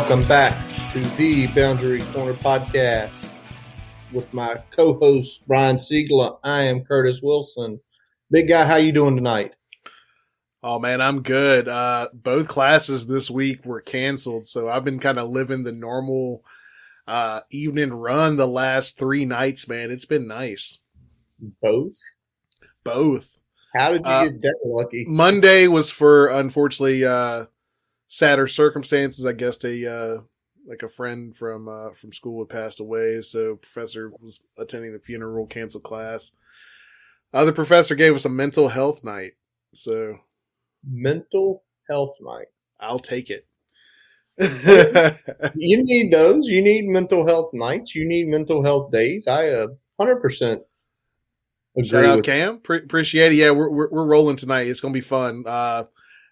Welcome back to the Boundary Corner Podcast with my co-host, Brian Siegler. I am Curtis Wilson. Big guy, how you doing tonight? Oh, man, I'm good. Both classes this week were canceled, so I've been kind of living the normal evening run the last three nights, man. It's been nice. Both. How did you get that lucky? Monday was for, unfortunately, sadder circumstances. I guess a friend from school had passed away, so professor was attending the funeral, canceled class. Other professor gave us a mental health night. So mental health night. I'll take it. You need those. You need mental health nights. You need mental health days. I 100% agree. Shout out Cam. Appreciate it. Yeah, we're rolling tonight. It's gonna be fun.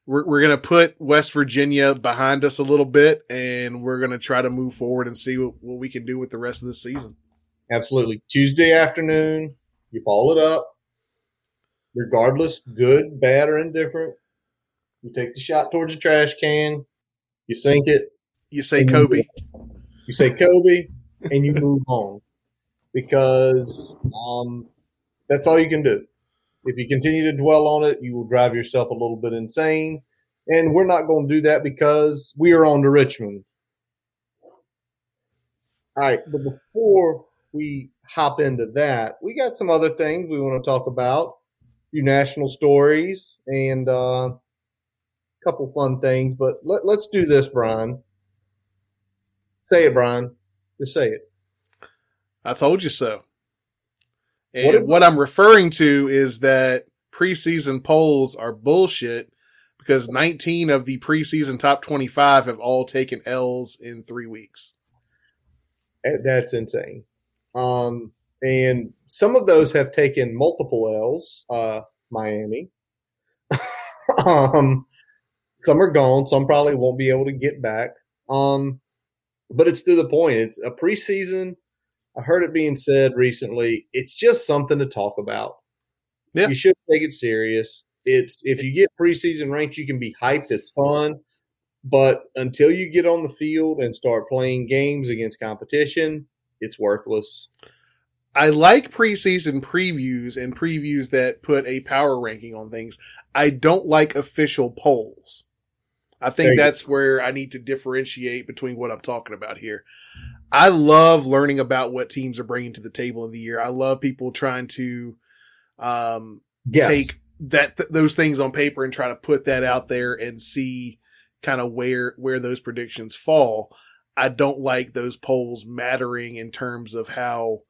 We're going to put West Virginia behind us a little bit, and we're going to try to move forward and see what we can do with the rest of the season. Absolutely. Tuesday afternoon, you ball it up. Regardless, good, bad, or indifferent, you take the shot towards the trash can, you sink it. You say Kobe. You say Kobe, and you move on because that's all you can do. If you continue to dwell on it, you will drive yourself a little bit insane. And we're not going to do that because we are on to Richmond. All right, but before we hop into that, we got some other things we want to talk about, a few national stories and a couple fun things. But let's do this, Brian. Say it, Brian. Just say it. I told you so. And what I'm referring to is that preseason polls are bullshit because 19 of the preseason top 25 have all taken L's in 3 weeks. That's insane. And some of those have taken multiple L's, Miami. Some are gone. Some probably won't be able to get back. But it's to the point. It's a preseason. I heard it being said recently. It's just something to talk about. Yeah. You should take it serious. It's if you get preseason ranked, you can be hyped. It's fun. But until you get on the field and start playing games against competition, it's worthless. I like preseason previews and previews that put a power ranking on things. I don't like official polls. I think that's where I need to differentiate between what I'm talking about here. I love learning about what teams are bringing to the table in the year. I love people trying to take that those things on paper and try to put that out there and see kind of where those predictions fall. I don't like those polls mattering in terms of how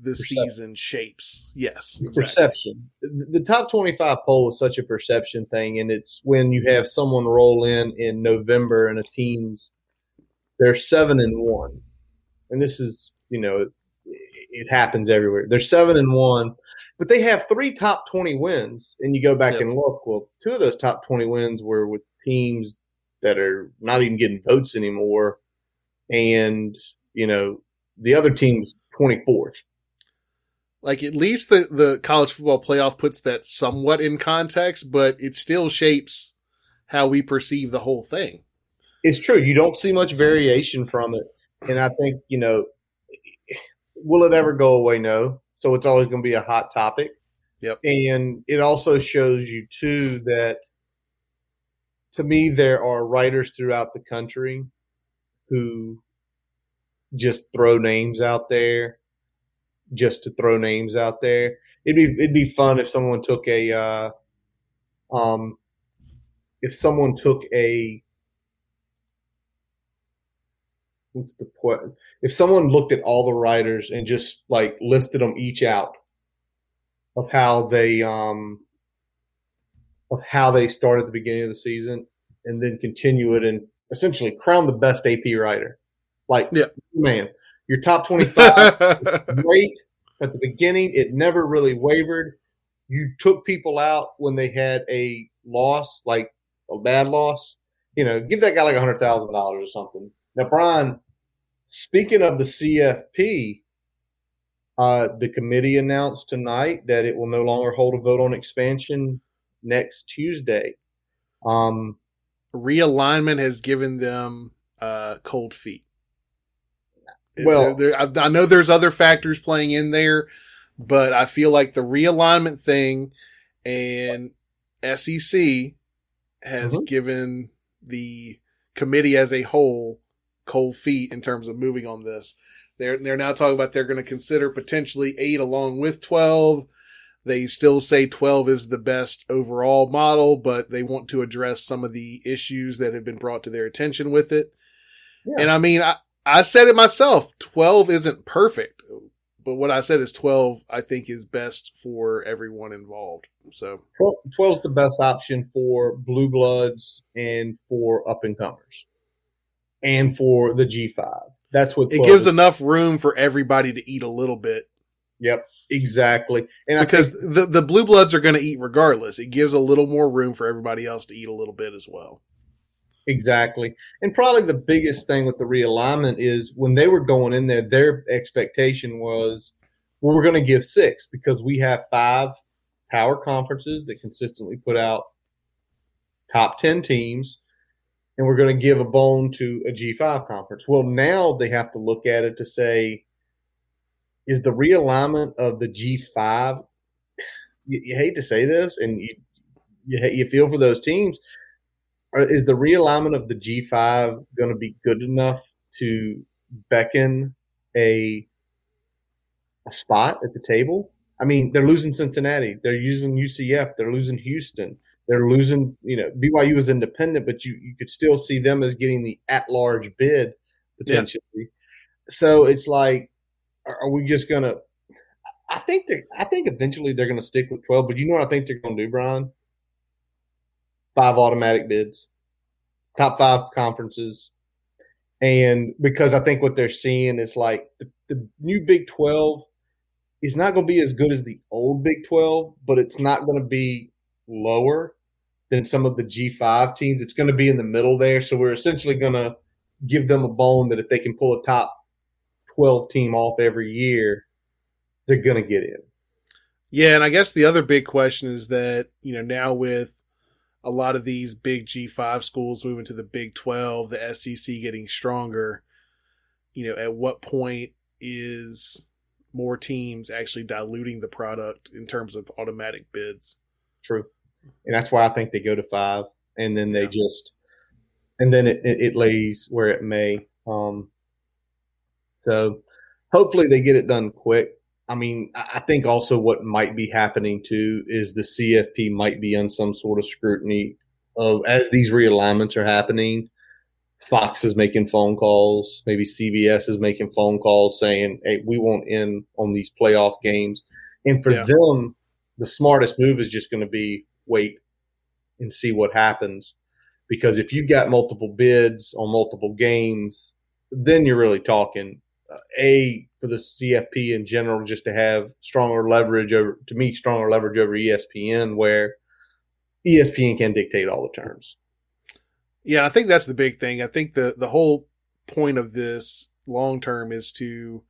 the season shapes. Yes. Exactly. Perception. The top 25 poll is such a perception thing, and it's when you have someone roll in November and a team's – they're 7-1. And this is, you know, it happens everywhere. They're 7-1, but they have three top 20 wins. And you go back and look, well, two of those top 20 wins were with teams that are not even getting votes anymore. And, you know, the other team's 24th. Like, at least the college football playoff puts that somewhat in context, but it still shapes how we perceive the whole thing. It's true. You don't see much variation from it. And I think, you know, will it ever go away? No. So it's always going to be a hot topic. Yep. And it also shows you, too, that to me, there are writers throughout the country who just throw names out there just to throw names out there. It'd be fun if someone took a if someone looked at all the writers and just like listed them each out of how they start at the beginning of the season and then continue it and essentially crown the best AP writer. Like, man, your top 25 great at the beginning. It never really wavered. You took people out when they had a loss, like a bad loss. You know, give that guy like $100,000 or something. Now, Brian, speaking of the CFP, the committee announced tonight that it will no longer hold a vote on expansion next Tuesday. Realignment has given them cold feet. Well, I know there's other factors playing in there, but I feel like the realignment thing and SEC has given the committee as a whole cold feet in terms of moving on this. They're now talking about they're going to consider potentially 8 along with 12. They still say 12 is the best overall model, but they want to address some of the issues that have been brought to their attention with it. Yeah. And I mean, I said it myself, 12 isn't perfect, but what I said is 12, I think, is best for everyone involved. So 12 is the best option for blue bloods and for up and comers and for the G5. That's what it gives is. Enough room for everybody to eat a little bit. Yep, exactly. And because the blue bloods are going to eat regardless, it gives a little more room for everybody else to eat a little bit as well. Exactly. And probably the biggest thing with the realignment is when they were going in there, their expectation was, well, we're going to give 6 because we have 5 power conferences that consistently put out top 10 teams. And we're going to give a bone to a G5 conference. Well, now they have to look at it to say, is the realignment of the G5, you hate to say this, and you feel for those teams, is the realignment of the G5 going to be good enough to beckon a spot at the table? I mean, they're losing Cincinnati. They're losing UCF. They're losing Houston. They're losing, BYU is independent, but you could still see them as getting the at-large bid potentially. Yeah. So it's like, are we just going to – I think eventually they're going to stick with 12, but you know what I think they're going to do, Brian? 5 automatic bids, top 5 conferences. And because I think what they're seeing is like the new Big 12 is not going to be as good as the old Big 12, but it's not going to be – lower than some of the G5 teams. It's going to be in the middle there. So we're essentially going to give them a bone that if they can pull a top 12 team off every year, they're going to get in. Yeah. And I guess the other big question is that, now with a lot of these big G5 schools moving to the Big 12, the SEC getting stronger, at what point is more teams actually diluting the product in terms of automatic bids? True. And that's why I think they go to 5, and then they it lays where it may. So hopefully they get it done quick. I mean, I think also what might be happening too is the CFP might be on some sort of scrutiny of as these realignments are happening. Fox is making phone calls. Maybe CBS is making phone calls saying, "Hey, we won't end on these playoff games," and for them. The smartest move is just going to be wait and see what happens, because if you've got multiple bids on multiple games, then you're really talking for the CFP in general, just to have stronger leverage over ESPN, where ESPN can dictate all the terms. Yeah, I think that's the big thing. I think the whole point of this long term is to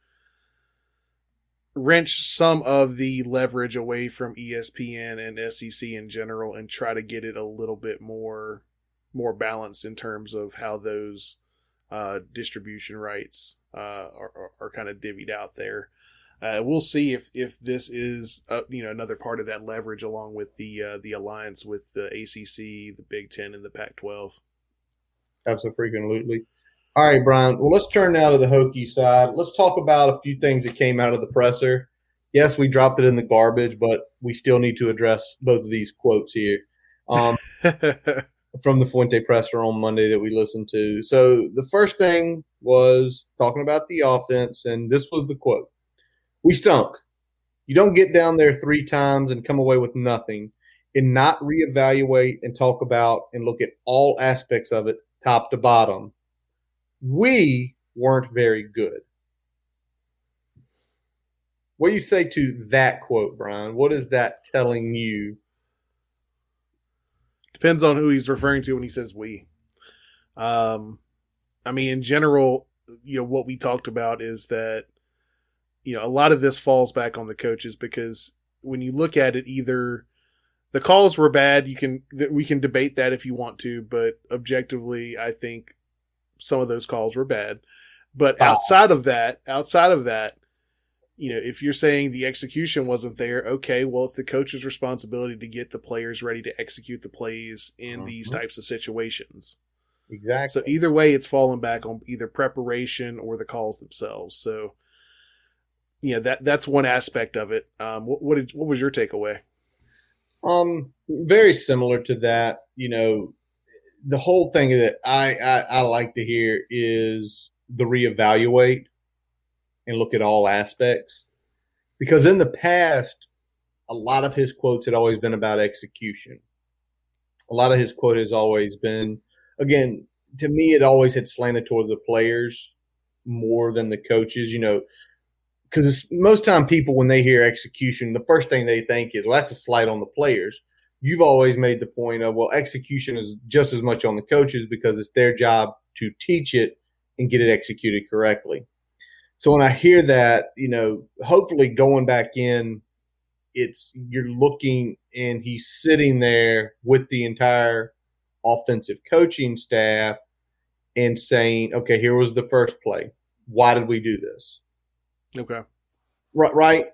wrench some of the leverage away from ESPN and SEC in general and try to get it a little bit more balanced in terms of how those distribution rights are kind of divvied out there. We'll see if this is another part of that leverage along with the alliance with the ACC, the Big Ten, and the Pac-12. Absolutely. All right, Brian. Well, let's turn now to the Hokie side. Let's talk about a few things that came out of the presser. Yes, we dropped it in the garbage, but we still need to address both of these quotes here from the Fuente presser on Monday that we listened to. So the first thing was talking about the offense, and this was the quote. "We stunk. You don't get down there 3 times and come away with nothing and not reevaluate and talk about and look at all aspects of it top to bottom. We weren't very good." What do you say to that quote, Brian? What is that telling you? Depends on who he's referring to when he says we. I mean, in general, what we talked about is that, a lot of this falls back on the coaches, because when you look at it, either the calls were bad. We can debate that if you want to, but objectively, I think some of those calls were bad. But outside of that, you know, if you're saying the execution wasn't there, okay, well, it's the coach's responsibility to get the players ready to execute the plays in these types of situations. Exactly. So either way, it's falling back on either preparation or the calls themselves. So, yeah, that's one aspect of it. What was your takeaway? Very similar to that. You know, the whole thing that I like to hear is the reevaluate and look at all aspects, because in the past, a lot of his quotes had always been about execution. A lot of his quote has always been, again, to me, it always had slanted toward the players more than the coaches, you know, because most time people, when they hear execution, the first thing they think is, well, that's a slight on the players. You've always made the point of, well, execution is just as much on the coaches because it's their job to teach it and get it executed correctly. So when I hear that, you know, hopefully going back in, you're looking and he's sitting there with the entire offensive coaching staff and saying, okay, here was the first play. Why did we do this? Okay. Right?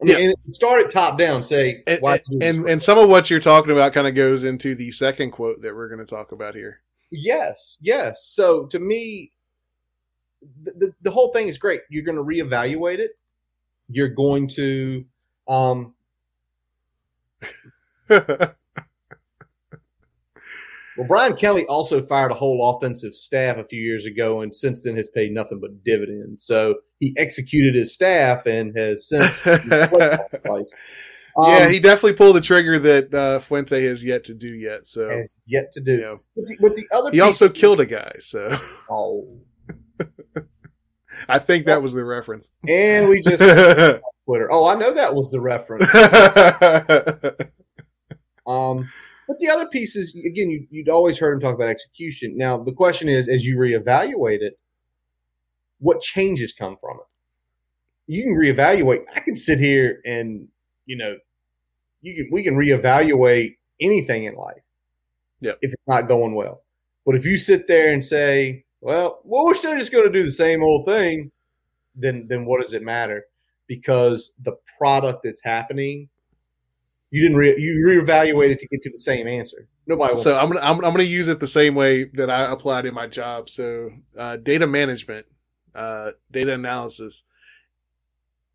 I mean, yeah. And start at top down, say. And some of what you're talking about kind of goes into the second quote that we're going to talk about here. Yes. So to me, the whole thing is great. You're going to reevaluate it. You're going to Well, Brian Kelly also fired a whole offensive staff a few years ago, and since then has paid nothing but dividends. So he executed his staff and has since twice. Yeah, he definitely pulled the trigger that Fuente has yet to do yet. So yet to do. You know, but the other he also killed a guy. So I think that was the reference. And we just Twitter. Oh, I know that was the reference. But the other piece is, again, you'd always heard him talk about execution. Now, the question is, as you reevaluate it, what changes come from it? You can reevaluate. I can sit here and, you know, we can reevaluate anything in life if it's not going well. But if you sit there and say, well, we're still just going to do the same old thing, then what does it matter? Because the product that's happening, you reevaluate it to get to the same answer. Nobody wants. So I'm gonna use it the same way that I applied in my job. So data management, data analysis.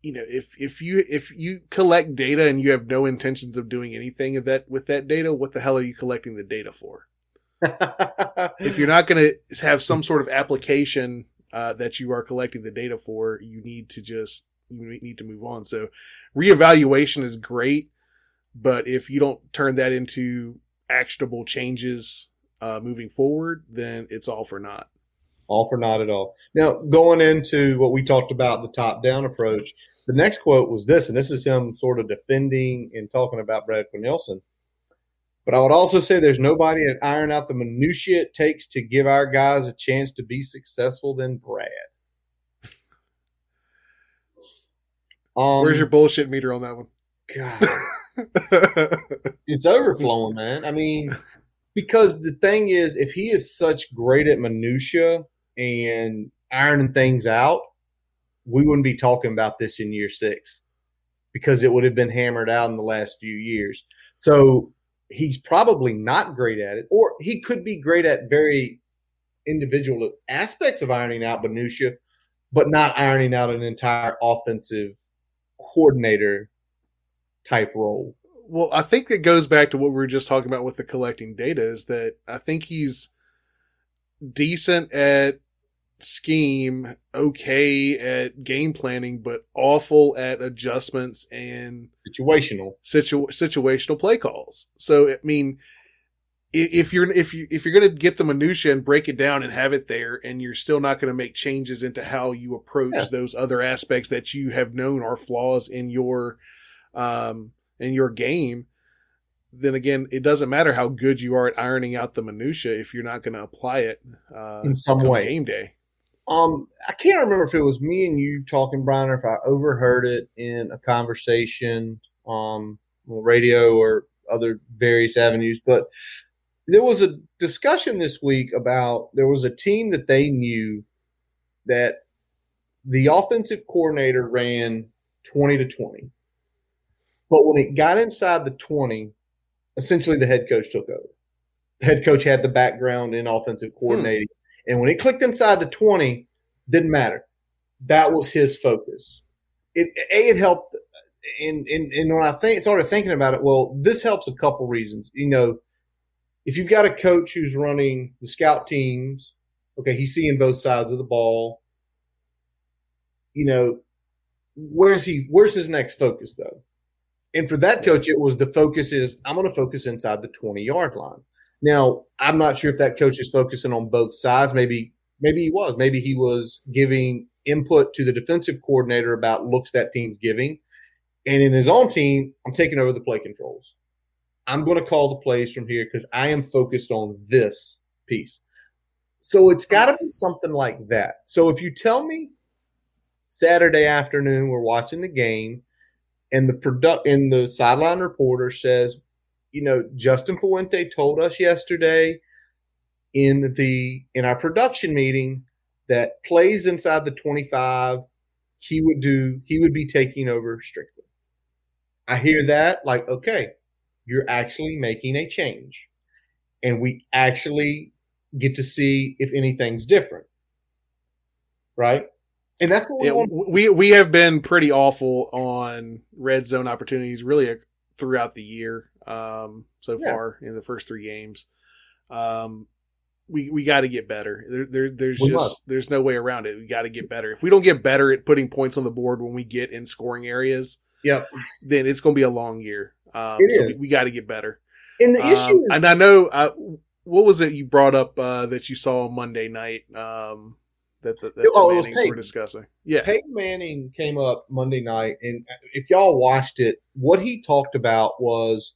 You know, if you collect data and you have no intentions of doing anything with that data, what the hell are you collecting the data for? If you're not going to have some sort of application that you are collecting the data for, you need to move on. So reevaluation is great, but if you don't turn that into actionable changes moving forward, then it's all for naught. All for naught at all. Now, going into what we talked about, the top-down approach, the next quote was this, and this is him sort of defending and talking about Brad Quinn Nielsen. But I would also say there's nobody at iron out the minutiae it takes to give our guys a chance to be successful than Brad. Where's your bullshit meter on that one? God. It's overflowing, man. I mean, because the thing is, if he is such great at minutiae and ironing things out, we wouldn't be talking about this in year 6 because it would have been hammered out in the last few years. So he's probably not great at it, or he could be great at very individual aspects of ironing out minutiae, but not ironing out an entire offensive coordinator type role. Well, I think that goes back to what we were just talking about with the collecting data, is that I think he's decent at scheme, okay at game planning, but awful at adjustments and situational play calls. So I mean, if you're going to get the minutia and break it down and have it there, and you're still not going to make changes into how you approach those other aspects that you have known are flaws in your game, then again, it doesn't matter how good you are at ironing out the minutia if you're not going to apply it in some way. Game day. I can't remember if it was me and you talking, Brian, or if I overheard it in a conversation on radio or other various avenues, but there was a discussion this week about there was a team that they knew that the offensive coordinator ran 20 to 20. But when it got inside the 20, essentially the head coach took over. The head coach had the background in offensive coordinating. And when it clicked inside the 20, didn't matter. That was his focus. It helped. And when I started thinking about it, well, this helps a couple reasons. You know, if you've got a coach who's running the scout teams, okay, he's seeing both sides of the ball. You know, where's his next focus, though? And for that coach, it was the focus is I'm going to focus inside the 20-yard line. Now, I'm not sure if that coach is focusing on both sides. Maybe he was. Maybe he was giving input to the defensive coordinator about looks that team's giving. And in his own team, I'm taking over the play controls. I'm going to call the plays from here because I am focused on this piece. So it's got to be something like that. So if you tell me Saturday afternoon we're watching the game, and the sideline reporter says, you know, Justin Fuente told us yesterday in our production meeting that plays inside the 25, he would be taking over strictly. I hear that, like, okay, you're actually making a change, and we actually get to see if anything's different, right? And that's what we have been pretty awful on red zone opportunities really throughout the year far in the first three games. We got to get better. There's no way around it. We got to get better. If we don't get better at putting points on the board when we get in scoring areas, then it's going to be a long year. We got to get better. And the issue is, and I know what was it you brought up that you saw Monday night? The Mannings were discussing. Yeah. Peyton Manning came up Monday night, and if y'all watched it, what he talked about was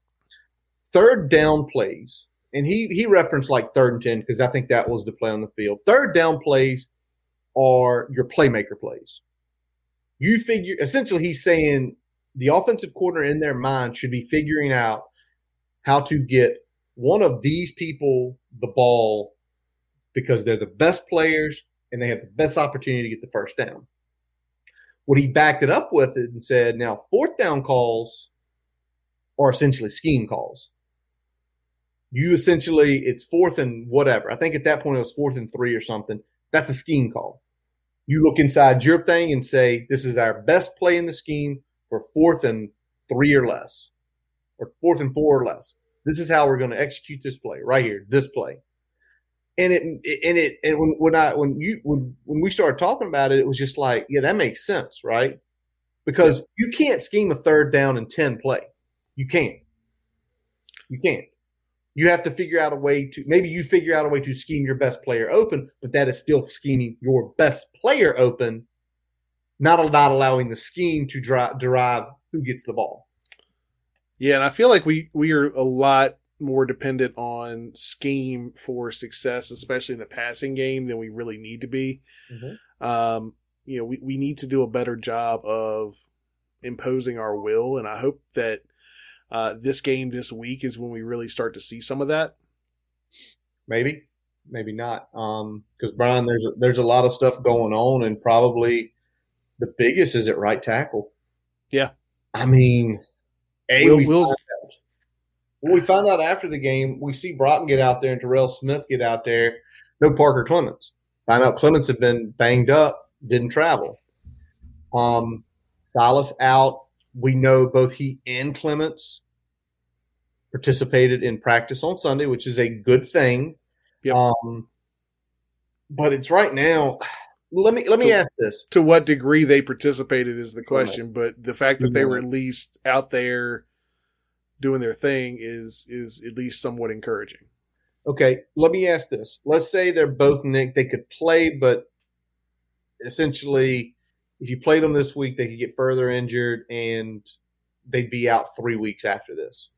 third down plays. And he referenced like 3rd and 10 because I think that was the play on the field. Third down plays are your playmaker plays. You figure – essentially he's saying the offensive coordinator in their mind should be figuring out how to get one of these people the ball because they're the best players and they have the best opportunity to get the first down. What he backed it up with it and said, now 4th down calls are essentially scheme calls. You essentially, it's 4th and whatever. I think at that point it was 4th and 3 or something. That's a scheme call. You look inside your thing and say, this is our best play in the scheme for 4th and 3 or less, or 4th and 4 or less. This is how we're going to execute this play right here, this play. And when we started talking about it, it was just like, yeah, that makes sense, right? Because you can't scheme a 3rd down and 10 play. You can't. You have to figure out a way to scheme your best player open, but that is still scheming your best player open, not allowing the scheme to derive who gets the ball. Yeah, and I feel like we are a lot more dependent on scheme for success, especially in the passing game, than we really need to be. Mm-hmm. We need to do a better job of imposing our will. And I hope that this game this week is when we really start to see some of that. Maybe not. Because Brian, there's a lot of stuff going on, and probably the biggest is at right tackle. Yeah. I mean, we find out after the game, we see Broughton get out there and Tyrell Smith get out there. No Parker Clements. Find out Clements had been banged up, didn't travel. Silas out. We know both he and Clements participated in practice on Sunday, which is a good thing. Yep. But it's right now. Let me ask this: to what degree they participated is the question. Right. But the fact that they were at least out there doing their thing is at least somewhat encouraging. Okay, let me ask this. Let's say they're both nicked. They could play, but essentially if you played them this week, they could get further injured and they'd be out 3 weeks after this.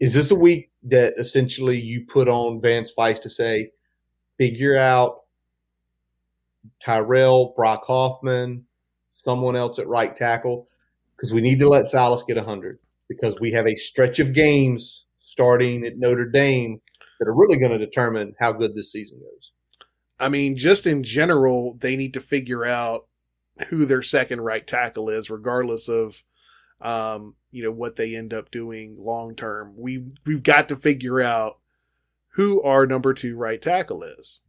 Is this a week that essentially you put on Vance Feist to say, figure out Tyrell, Brock Hoffman, someone else at right tackle, because we need to let Silas get 100? Because we have a stretch of games starting at Notre Dame that are really going to determine how good this season goes. I mean, just in general, they need to figure out who their second right tackle is, regardless of, what they end up doing long term. We've got to figure out who our number two right tackle is,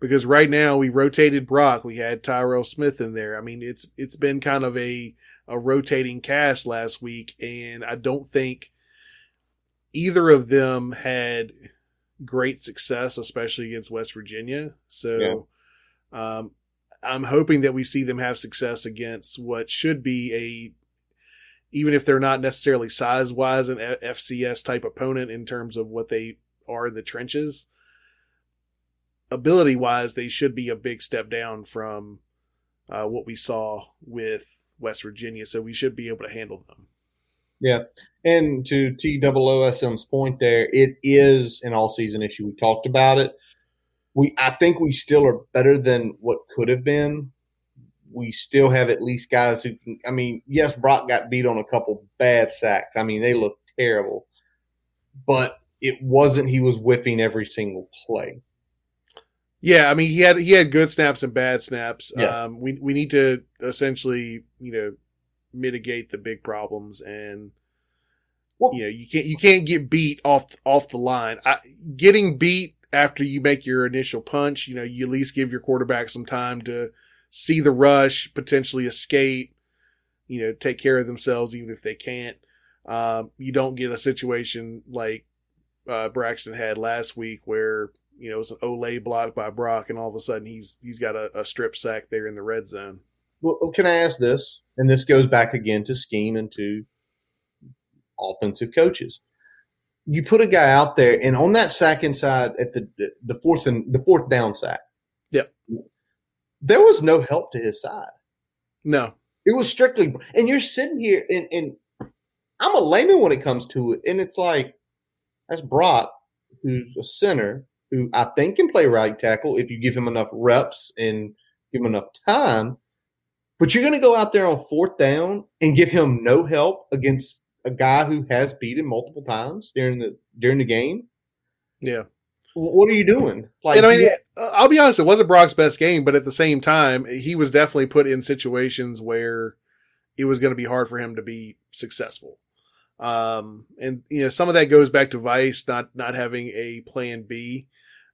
because right now we rotated Brock. We had Tyrell Smith in there. I mean, it's been kind of a rotating cast last week, and I don't think either of them had great success, especially against West Virginia. So, yeah. I'm hoping that we see them have success against what should be even if they're not necessarily size-wise, an FCS type opponent in terms of what they are in the trenches. Ability-wise, they should be a big step down from what we saw with West Virginia, so we should be able to handle them. Yeah, and to TOOSM's point there, it is an all-season issue. We talked about it. I think we still are better than what could have been. We still have at least guys who can – I mean, yes, Brock got beat on a couple bad sacks. I mean, they looked terrible. But it wasn't he was whiffing every single play. Yeah, I mean, he had good snaps and bad snaps. Yeah. We need to essentially, mitigate the big problems, and you can't get beat off the line. Getting beat after you make your initial punch, you at least give your quarterback some time to see the rush, potentially escape, take care of themselves even if they can't. You don't get a situation like Braxton had last week where, it was an Olay block by Brock, and all of a sudden he's got a strip sack there in the red zone. Well, can I ask this? And this goes back again to scheme and to offensive coaches. You put a guy out there, and on that sack inside at the fourth down sack. Yep. There was no help to his side. No. It was strictly – and you're sitting here, and I'm a layman when it comes to it, and it's like, that's Brock, who's a center, who I think can play right tackle if you give him enough reps and give him enough time. But you're going to go out there on fourth down and give him no help against a guy who has beat him multiple times during the game? Yeah. What are you doing? Like, I'll be honest, it wasn't Brock's best game, but at the same time, he was definitely put in situations where it was going to be hard for him to be successful. And some of that goes back to Vice not having a plan B,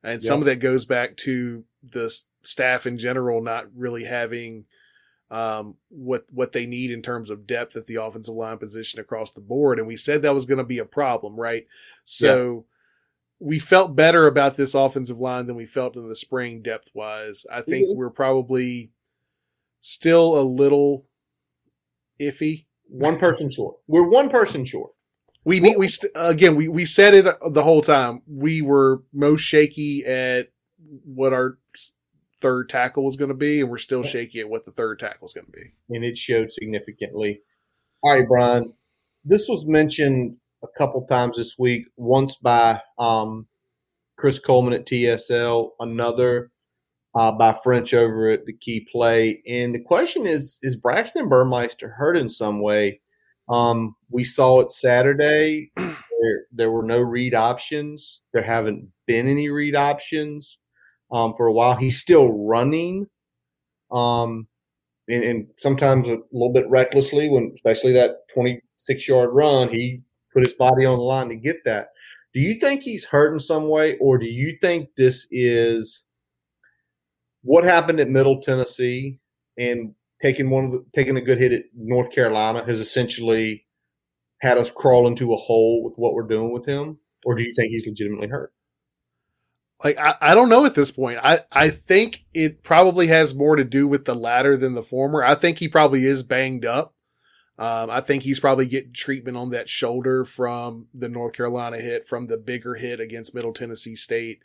and some of that goes back to the staff in general not really having what they need in terms of depth at the offensive line position across the board, and we said that was going to be a problem, right? So. Yeah. We felt better about this offensive line than we felt in the spring depth-wise. I think we're probably still a little iffy. One person short. We're one person short. We said it the whole time. We were most shaky at what our third tackle was going to be, and we're still shaky at what the third tackle is going to be. And it showed significantly. All right, Brian. This was mentioned a couple times this week, once by Chris Coleman at TSL, another by French over at the Key Play. And the question is Braxton Burmeister hurt in some way? We saw it Saturday. There were no read options. There haven't been any read options for a while. He's still running. And sometimes a little bit recklessly, when especially that 26-yard run, he put his body on the line to get that. Do you think he's hurt in some way, or do you think this is what happened at Middle Tennessee and taking a good hit at North Carolina has essentially had us crawl into a hole with what we're doing with him? Or do you think he's legitimately hurt? Like, I don't know at this point. I think it probably has more to do with the latter than the former. I think he probably is banged up. I think he's probably getting treatment on that shoulder from the North Carolina hit, from the bigger hit against Middle Tennessee State.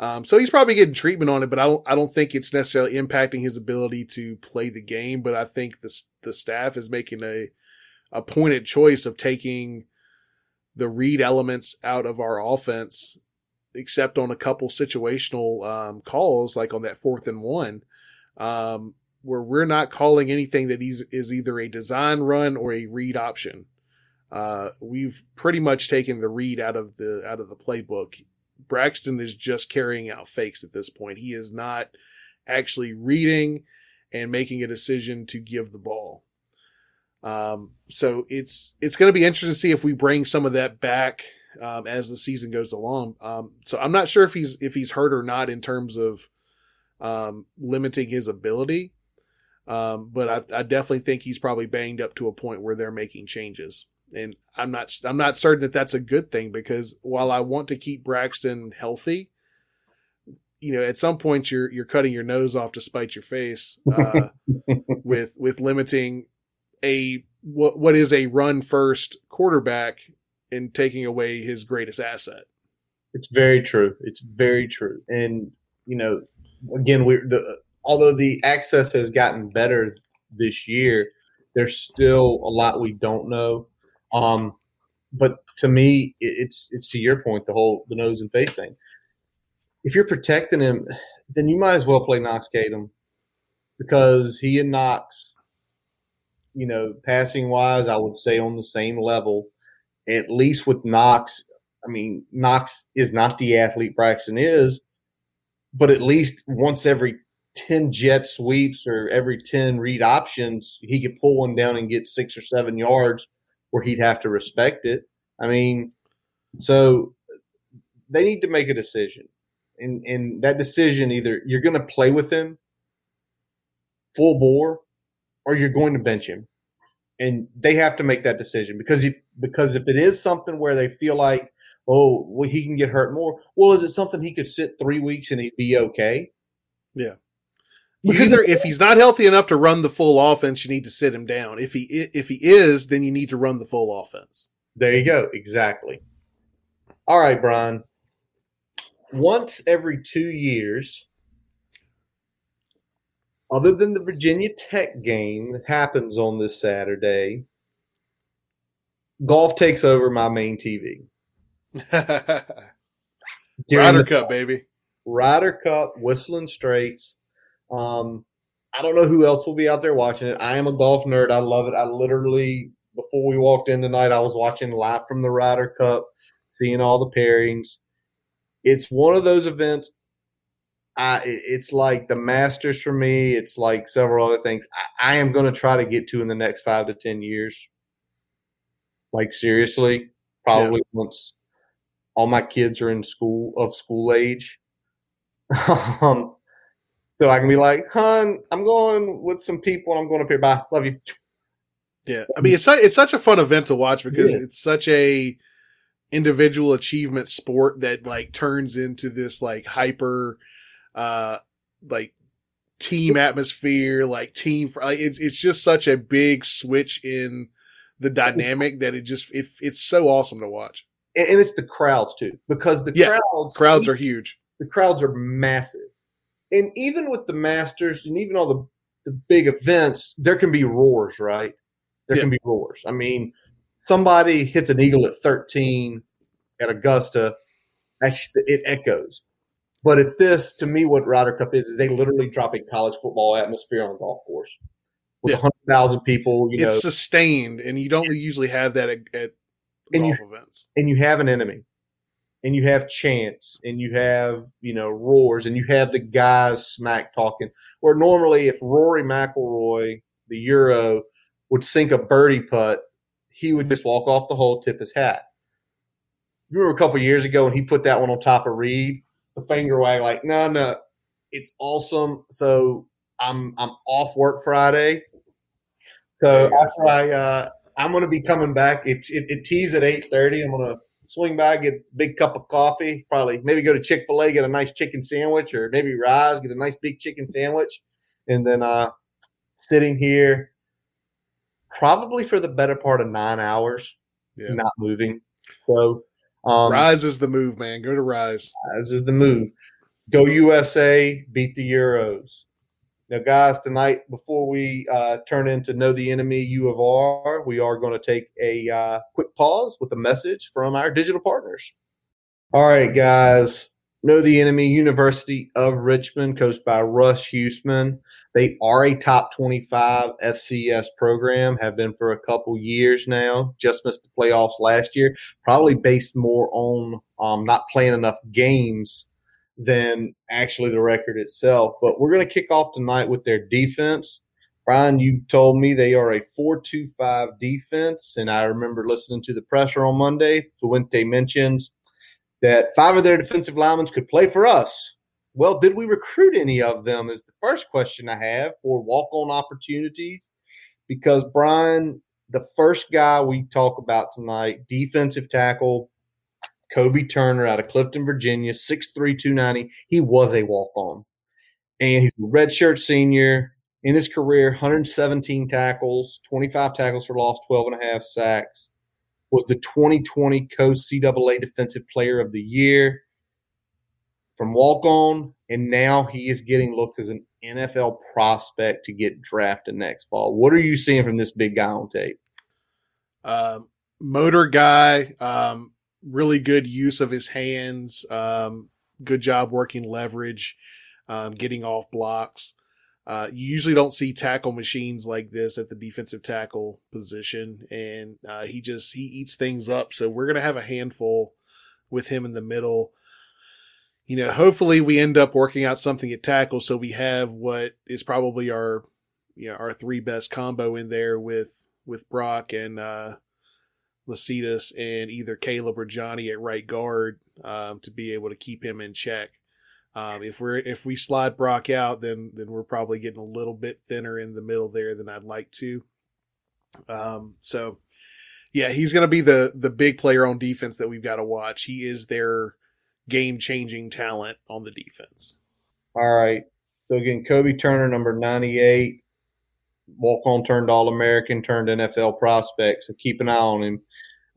So he's probably getting treatment on it, but I don't think it's necessarily impacting his ability to play the game. But I think the staff is making a pointed choice of taking the read elements out of our offense, except on a couple situational calls, like on that 4th and 1. Where we're not calling anything that is either a design run or a read option. We've pretty much taken the read out of the playbook Braxton is just carrying out fakes at this point. He is not actually reading and making a decision to give the ball. So it's going to be interesting to see if we bring some of that back as the season goes along. So I'm not sure if he's hurt or not in terms of limiting his ability. But I definitely think he's probably banged up to a point where they're making changes. And I'm not certain that that's a good thing, because while I want to keep Braxton healthy, you know, at some point you're cutting your nose off to spite your face with limiting what is a run first quarterback and taking away his greatest asset. It's very true. It's very true. And you know, again, although the access has gotten better this year, there's still a lot we don't know. But to me, it's to your point, the nose and face thing. If you're protecting him, then you might as well play Knox Katum, because he and Knox, you know, passing wise, I would say on the same level. At least with Knox, I mean, Knox is not the athlete Braxton is, but at least once every 10 jet sweeps or every 10 read options, he could pull one down and get 6 or 7 yards where he'd have to respect it. I mean, so they need to make a decision. And that decision, either you're going to play with him full bore or you're going to bench him. And they have to make that decision, because if it is something where they feel like, oh, well, he can get hurt more, well, is it something he could sit 3 weeks and he'd be okay? Yeah. Because if he's not healthy enough to run the full offense, you need to sit him down. If he is, then you need to run the full offense. There you go. Exactly. All right, Brian. Once every 2 years, other than the Virginia Tech game that happens on this Saturday, golf takes over my main TV. Ryder Cup, baby. Ryder Cup, Whistling Straits. I don't know who else will be out there watching it. I am a golf nerd. I love it. I literally, before we walked in tonight, I was watching live from the Ryder Cup, seeing all the pairings. It's one of those events. It's like the Masters for me. It's like several other things I am going to try to get to in the next 5 to 10 years. Like, seriously, probably once all my kids are in school age. So I can be like, hon, I'm going with some people and I'm going up here. Bye. Love you. Yeah. I mean, it's such a fun event to watch, because it's such a individual achievement sport that like turns into this like hyper, like team atmosphere, like team. It's just such a big switch in the dynamic that it's so awesome to watch. And it's the crowds too, because the crowds are huge. The crowds are massive. And even with the Masters and even all the big events, there can be roars, right? There can be roars. I mean, somebody hits an eagle at 13 at Augusta, it echoes. But at this, to me, what Ryder Cup is they literally drop a college football atmosphere on a golf course with 100,000 people. You know, it's sustained, and you don't usually have that at golf events. And you have an enemy. And you have chants, and you have, you know, roars, and you have the guys smack talking. Where normally, if Rory McIlroy, the Euro, would sink a birdie putt, he would just walk off the hole, tip his hat. You remember a couple of years ago when he put that one on top of Reed, the finger wag, like, no, it's awesome. So I'm off work Friday, so after I'm going to be coming back. It tees at 8:30. I'm going to swing by, get a big cup of coffee, probably maybe go to Chick-fil-A, get a nice chicken sandwich, or maybe Rise, get a nice big chicken sandwich. And then sitting here probably for the better part of 9 hours, not moving. So Rise is the move, man. Go to Rise. Rise is the move. Go USA, beat the Euros. Now, guys, tonight before we turn into Know the Enemy U of R, we are going to take a quick pause with a message from our digital partners. All right, guys. Know the Enemy, University of Richmond, coached by Russ Huseman. They are a top 25 FCS program, have been for a couple years now. Just missed the playoffs last year, probably based more on not playing enough games than actually the record itself. But we're going to kick off tonight with their defense. Brian, you told me they are a 4-2-5 defense, and I remember listening to the presser on Monday. Fuente mentions that 5 of their defensive linemen could play for us. Well, did we recruit any of them is the first question I have, for walk-on opportunities, because, Brian, the first guy we talk about tonight, defensive tackle Kobe Turner out of Clifton, Virginia, 6'3", 290. He was a walk-on, and he's a redshirt senior. In his career, 117 tackles, 25 tackles for loss, 12.5 sacks. Was the 2020 COAA Defensive Player of the Year from walk-on, and now he is getting looked as an NFL prospect to get drafted next fall. What are you seeing from this big guy on tape? Motor guy, really good use of his hands, good job working leverage, getting off blocks. You usually don't see tackle machines like this at the defensive tackle position, and he eats things up. So we're going to have a handful with him in the middle. You know, hopefully we end up working out something at tackle, so we have what is probably our three best combo in there with Brock and Lasitas and either Caleb or Johnny at right guard, to be able to keep him in check. If we slide Brock out, then we're probably getting a little bit thinner in the middle there than I'd like to. So yeah, he's going to be the big player on defense that we've got to watch. He is their game-changing talent on the defense. All right. So again, Kobe Turner, number 98, walk-on turned All-American, turned NFL prospect. So keep an eye on him.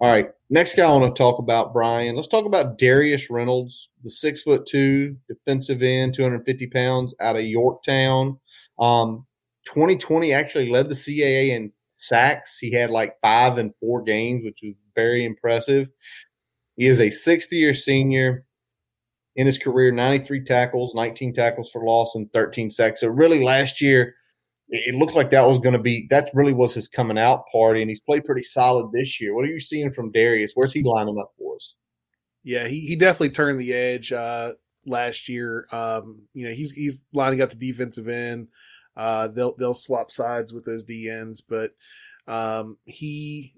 All right, next guy I want to talk about, Brian. Let's talk about Darius Reynolds, the 6'2" defensive end, 250 pounds, out of Yorktown. 2020 actually led the CAA in sacks. He had like 5 in 4 games, which was very impressive. He is a 6th-year senior. In his career, 93 tackles, 19 tackles for loss, and 13 sacks. So really, last year, it looked like that really was his coming out party, and he's played pretty solid this year. What are you seeing from Darius? Where's he lining up for us? Yeah, he definitely turned the edge last year. He's lining up the defensive end. They'll swap sides with those DNs, but he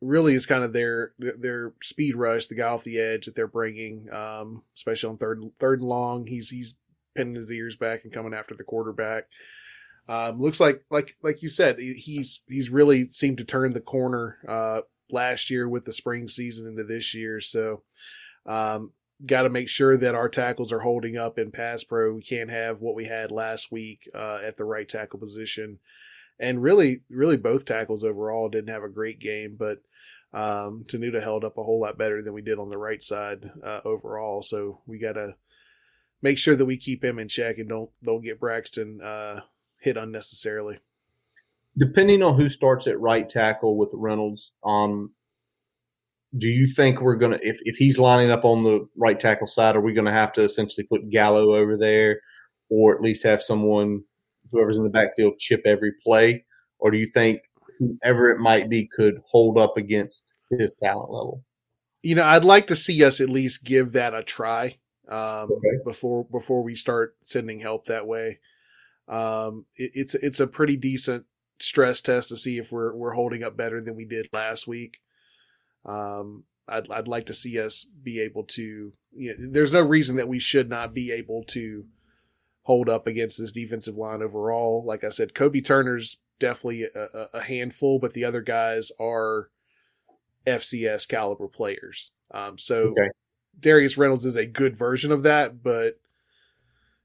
really is kind of their speed rush, the guy off the edge that they're bringing, especially on third and long. He's pinning his ears back and coming after the quarterback. Looks like you said, he's really seemed to turn the corner last year with the spring season into this year. So got to make sure that our tackles are holding up in pass pro. We can't have what we had last week at the right tackle position. And really both tackles overall didn't have a great game, but Tanuta held up a whole lot better than we did on the right side overall. So we got to make sure that we keep him in check and don't get Braxton hit unnecessarily. Depending on who starts at right tackle with Reynolds, do you think we're going to, if he's lining up on the right tackle side, are we going to have to essentially put Gallo over there, or at least have someone, whoever's in the backfield, chip every play? Or do you think whoever it might be could hold up against his talent level? You know, I'd like to see us at least give that a try before we start sending help that way. It's a pretty decent stress test to see if we're holding up better than we did last week. I'd like to see us be able to, there's no reason that we should not be able to hold up against this defensive line overall. Like I said, Kobe Turner's definitely a handful, but the other guys are FCS caliber players. Darius Reynolds is a good version of that, but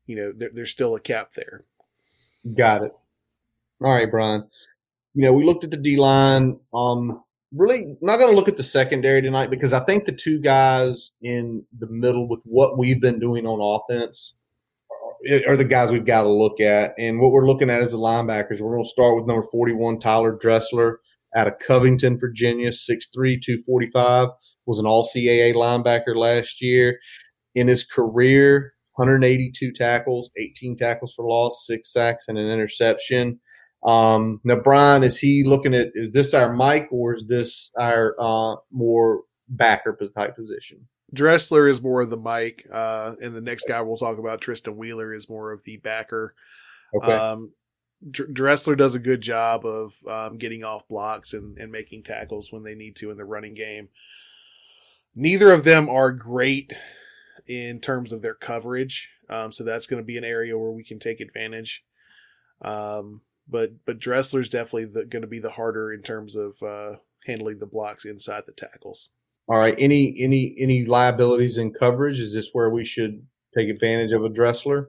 there's still a cap there. Got it. All right, Brian. We looked at the D-line. Really not going to look at the secondary tonight, because I think the two guys in the middle with what we've been doing on offense are the guys we've got to look at. And what we're looking at is the linebackers. We're going to start with number 41, Tyler Dressler, out of Covington, Virginia, 6'3", 245, was an all-CAA linebacker last year. In his career, 182 tackles, 18 tackles for loss, 6 sacks, and an interception. Now, Brian, is this our Mike, or is this our more backer type position? Dressler is more of the mic, and the next guy we'll talk about, Tristan Wheeler, is more of the backer. Okay. Dressler does a good job of getting off blocks and making tackles when they need to in the running game. Neither of them are great in terms of their coverage, so that's going to be an area where we can take advantage. But Dressler's definitely going to be the harder in terms of handling the blocks inside the tackles. All right. Any liabilities in coverage? Is this where we should take advantage of a Dressler?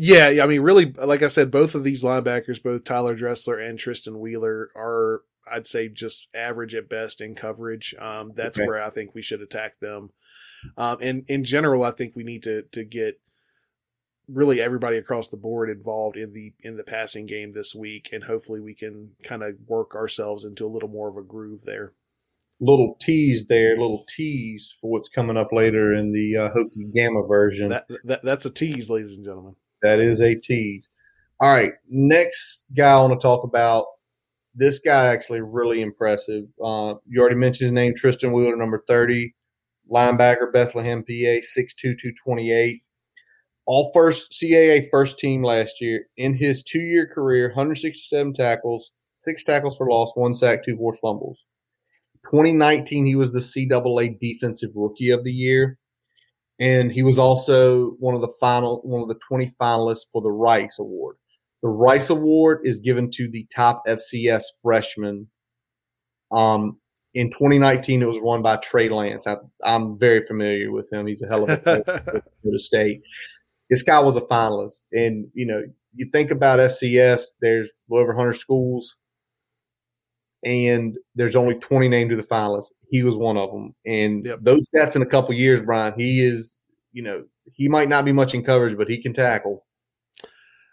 Yeah, I mean, really, like I said, both of these linebackers, both Tyler Dressler and Tristan Wheeler, are, I'd say, just average at best in coverage. That's okay. Where I think we should attack them. And in general, I think we need to get really everybody across the board involved in the passing game this week, and hopefully we can kind of work ourselves into a little more of a groove there. Little tease for what's coming up later in the Hokie Gamma version. That's a tease, ladies and gentlemen. That is a tease. All right, next guy I want to talk about. This guy actually really impressive. You already mentioned his name, Tristan Wheeler, number 30, linebacker, Bethlehem, PA, 6'2", 228. All CAA first team last year. In his two-year career, 167 tackles, 6 tackles for loss, 1 sack, 2 forced fumbles. 2019, he was the CAA Defensive Rookie of the Year. And he was also one of the 20 finalists for the Rice Award. The Rice Award is given to the top FCS freshman. In 2019, it was won by Trey Lance. I'm very familiar with him. He's a hell of a player for the state. This guy was a finalist. And, you know, you think about FCS, there's over 100 schools, and there's only 20 named to the finalists. He was one of them. And yep. Those stats in a couple of years, Brian, he is, you know, he might not be much in coverage, but he can tackle.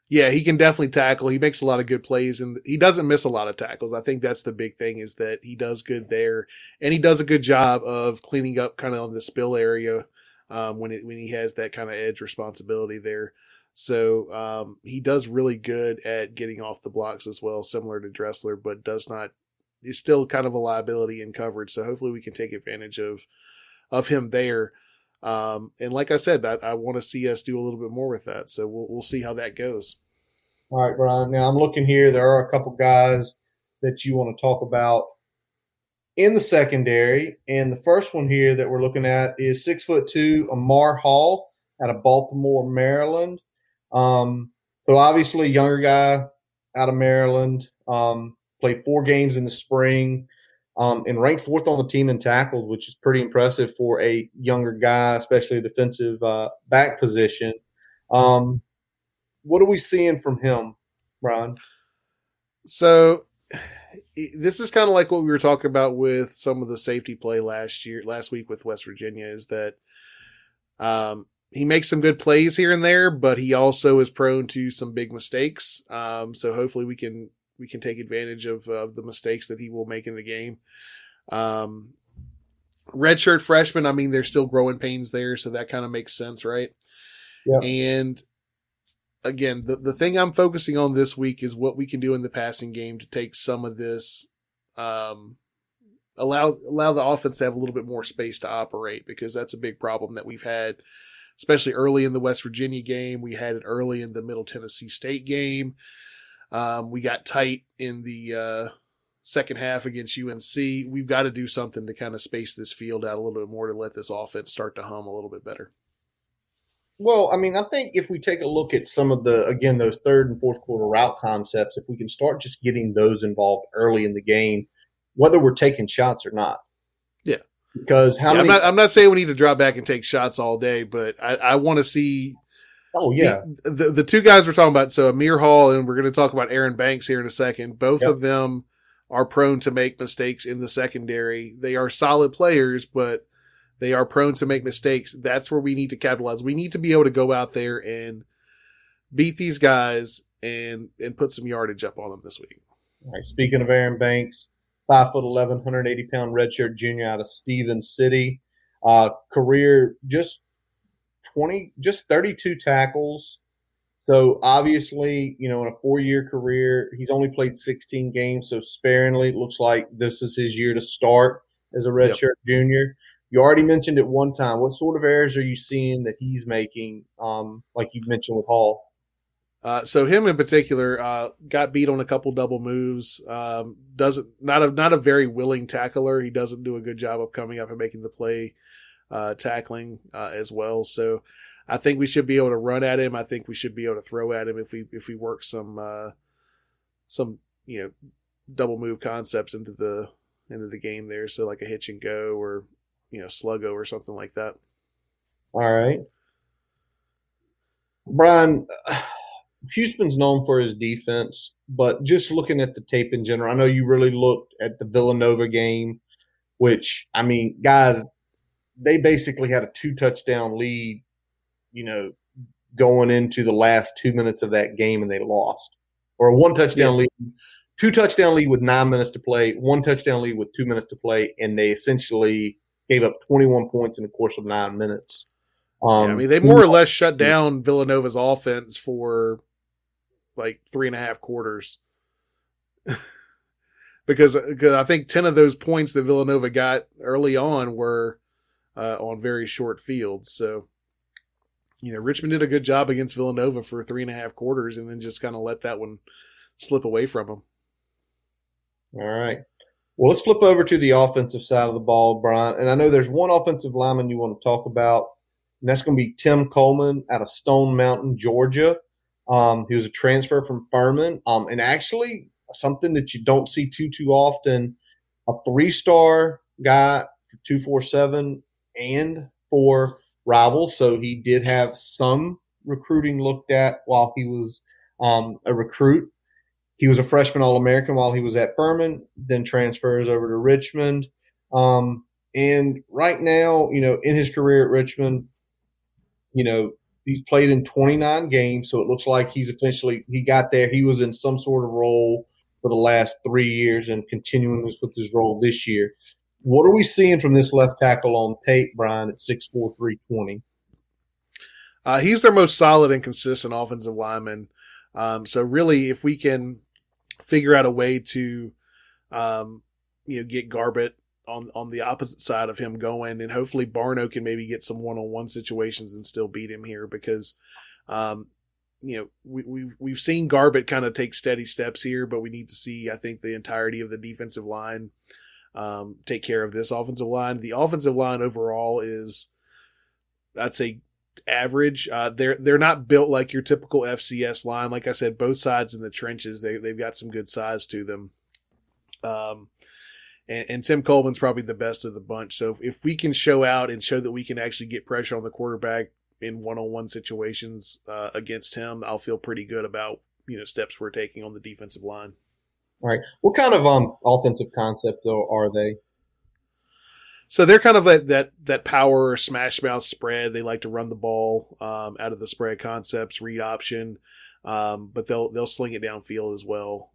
Yeah, he can definitely tackle. He makes a lot of good plays, and he doesn't miss a lot of tackles. I think that's the big thing, is that he does good there, and he does a good job of cleaning up kind of on the spill area when he has that kind of edge responsibility there. So he does really good at getting off the blocks as well, similar to Dressler, but does not. Is still kind of a liability in coverage, so hopefully we can take advantage of him there. And like I said, I want to see us do a little bit more with that, so we'll see how that goes. All right, Brian. Now I'm looking here. There are a couple guys that you want to talk about in the secondary, and the first one here that we're looking at is 6'2" Amar Hall out of Baltimore, Maryland. So obviously, younger guy out of Maryland. Played 4 games in the spring, and ranked 4th on the team in tackles, which is pretty impressive for a younger guy, especially a defensive back position. What are we seeing from him, Brian? So this is kind of like what we were talking about with some of the safety play last week with West Virginia, is that he makes some good plays here and there, but he also is prone to some big mistakes. So hopefully we can take advantage of the mistakes that he will make in the game. Redshirt freshman, I mean, there's still growing pains there, so that kind of makes sense, right? Yeah. And, again, the thing I'm focusing on this week is what we can do in the passing game to take some of this, allow the offense to have a little bit more space to operate, because that's a big problem that we've had, especially early in the West Virginia game. We had it early in the Middle Tennessee State game. We got tight in the second half against UNC. We've got to do something to kind of space this field out a little bit more to let this offense start to hum a little bit better. Well, I mean, I think if we take a look at some of the, again, those third and fourth quarter route concepts, if we can start just getting those involved early in the game, whether we're taking shots or not. Yeah. Because I'm not saying we need to drop back and take shots all day, but I want to see – oh, yeah. The two guys we're talking about, so Amir Hall, and we're going to talk about Aaron Banks here in a second. Both of them are prone to make mistakes in the secondary. They are solid players, but they are prone to make mistakes. That's where we need to capitalize. We need to be able to go out there and beat these guys and put some yardage up on them this week. All right. Speaking of Aaron Banks, 5'11", 180-pound redshirt junior out of Stevens City. Career just – 32 tackles. So obviously, you know, in a 4-year career, he's only played 16 games. So sparingly, it looks like this is his year to start as a redshirt junior. You already mentioned it one time. What sort of errors are you seeing that he's making, like you mentioned with Hall? So him in particular got beat on a couple double moves. Not a very willing tackler. He doesn't do a good job of coming up and making the play, tackling as well. So I think we should be able to run at him. I think we should be able to throw at him if we work some double move concepts into the game there. So like a hitch and go or sluggo or something like that. All right, Brian. Houston's known for his defense, but just looking at the tape in general, I know you really looked at the Villanova game, which, I mean, guys, they basically had a 2-touchdown lead, going into the last 2 minutes of that game, and they lost. Or a 1-touchdown lead, 2-touchdown lead with 9 minutes to play, 1-touchdown lead with 2 minutes to play, and they essentially gave up 21 points in the course of 9 minutes. They more or less shut down Villanova's offense for – like 3.5 quarters because I think 10 of those points that Villanova got early on were on very short fields. So, Richmond did a good job against Villanova for 3.5 quarters and then just kind of let that one slip away from them. All right. Well, let's flip over to the offensive side of the ball, Brian. And I know there's one offensive lineman you want to talk about, and that's going to be Tim Coleman out of Stone Mountain, Georgia. He was a transfer from Furman, and actually something that you don't see too often, a 3-star guy for 247 and for Rivals. So he did have some recruiting looked at while he was a recruit. He was a freshman All-American while he was at Furman, then transfers over to Richmond. And right now, in his career at Richmond, he's played in 29 games, so it looks like he got there. He was in some sort of role for the last 3 years and continuing with his role this year. What are we seeing from this left tackle on tape, Brian, at 6'4", 320? He's their most solid and consistent offensive lineman. So really, if we can figure out a way to, get Garbett on the opposite side of him going, and hopefully Barno can maybe get some one-on-one situations and still beat him here because, we've seen Garbett kind of take steady steps here, but we need to see, I think, the entirety of the defensive line take care of this offensive line. The offensive line overall is, I'd say, average. They're not built like your typical FCS line. Like I said, both sides in the trenches, they've got some good size to them. And Tim Coleman's probably the best of the bunch. So if we can show out and show that we can actually get pressure on the quarterback in one-on-one situations against him, I'll feel pretty good about, steps we're taking on the defensive line. All right. What kind of offensive concept, though, are they? So they're kind of that power smash mouth spread. They like to run the ball out of the spread concepts, read option, but they'll sling it downfield as well.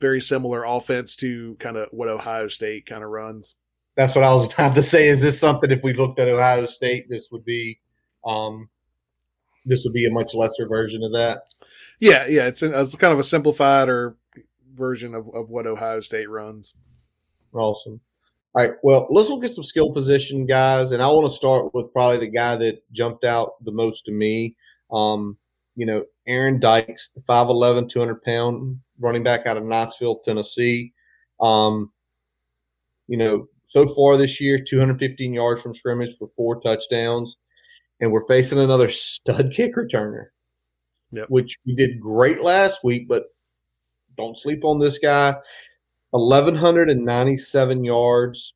Very similar offense to kind of what Ohio State kind of runs. That's what I was about to say. Is this something, if we looked at Ohio State, this would be a much lesser version of that? Yeah. It's kind of a simplified or version of what Ohio State runs. Awesome. All right. Well, let's look at some skill position guys, and I want to start with probably the guy that jumped out the most to me. Aaron Dykes, the 5'11", 200-pound running back out of Knoxville, Tennessee. So far this year, 215 yards from scrimmage for 4 touchdowns. And we're facing another stud kick returner, which we did great last week, but don't sleep on this guy. 1,197 yards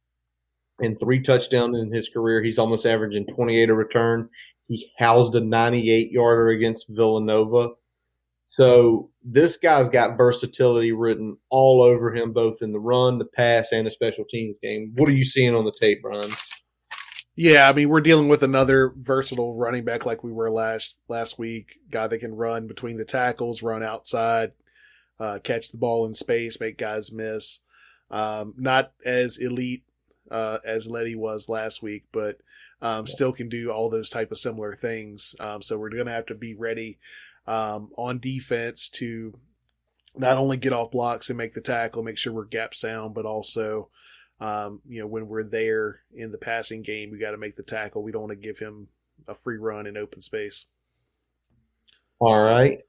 and 3 touchdowns in his career. He's almost averaging 28 a return. He housed a 98-yarder against Villanova. So this guy's got versatility written all over him, both in the run, the pass, and the special teams game. What are you seeing on the tape, Brian? Yeah, we're dealing with another versatile running back like we were last week. Guy that can run between the tackles, run outside, catch the ball in space, make guys miss. Not as elite as Letty was last week, but still can do all those type of similar things. So we're going to have to be ready on defense to not only get off blocks and make the tackle, make sure we're gap sound, but also When we're there in the passing game, we got to make the tackle. We don't want to give him a free run in open space. All right.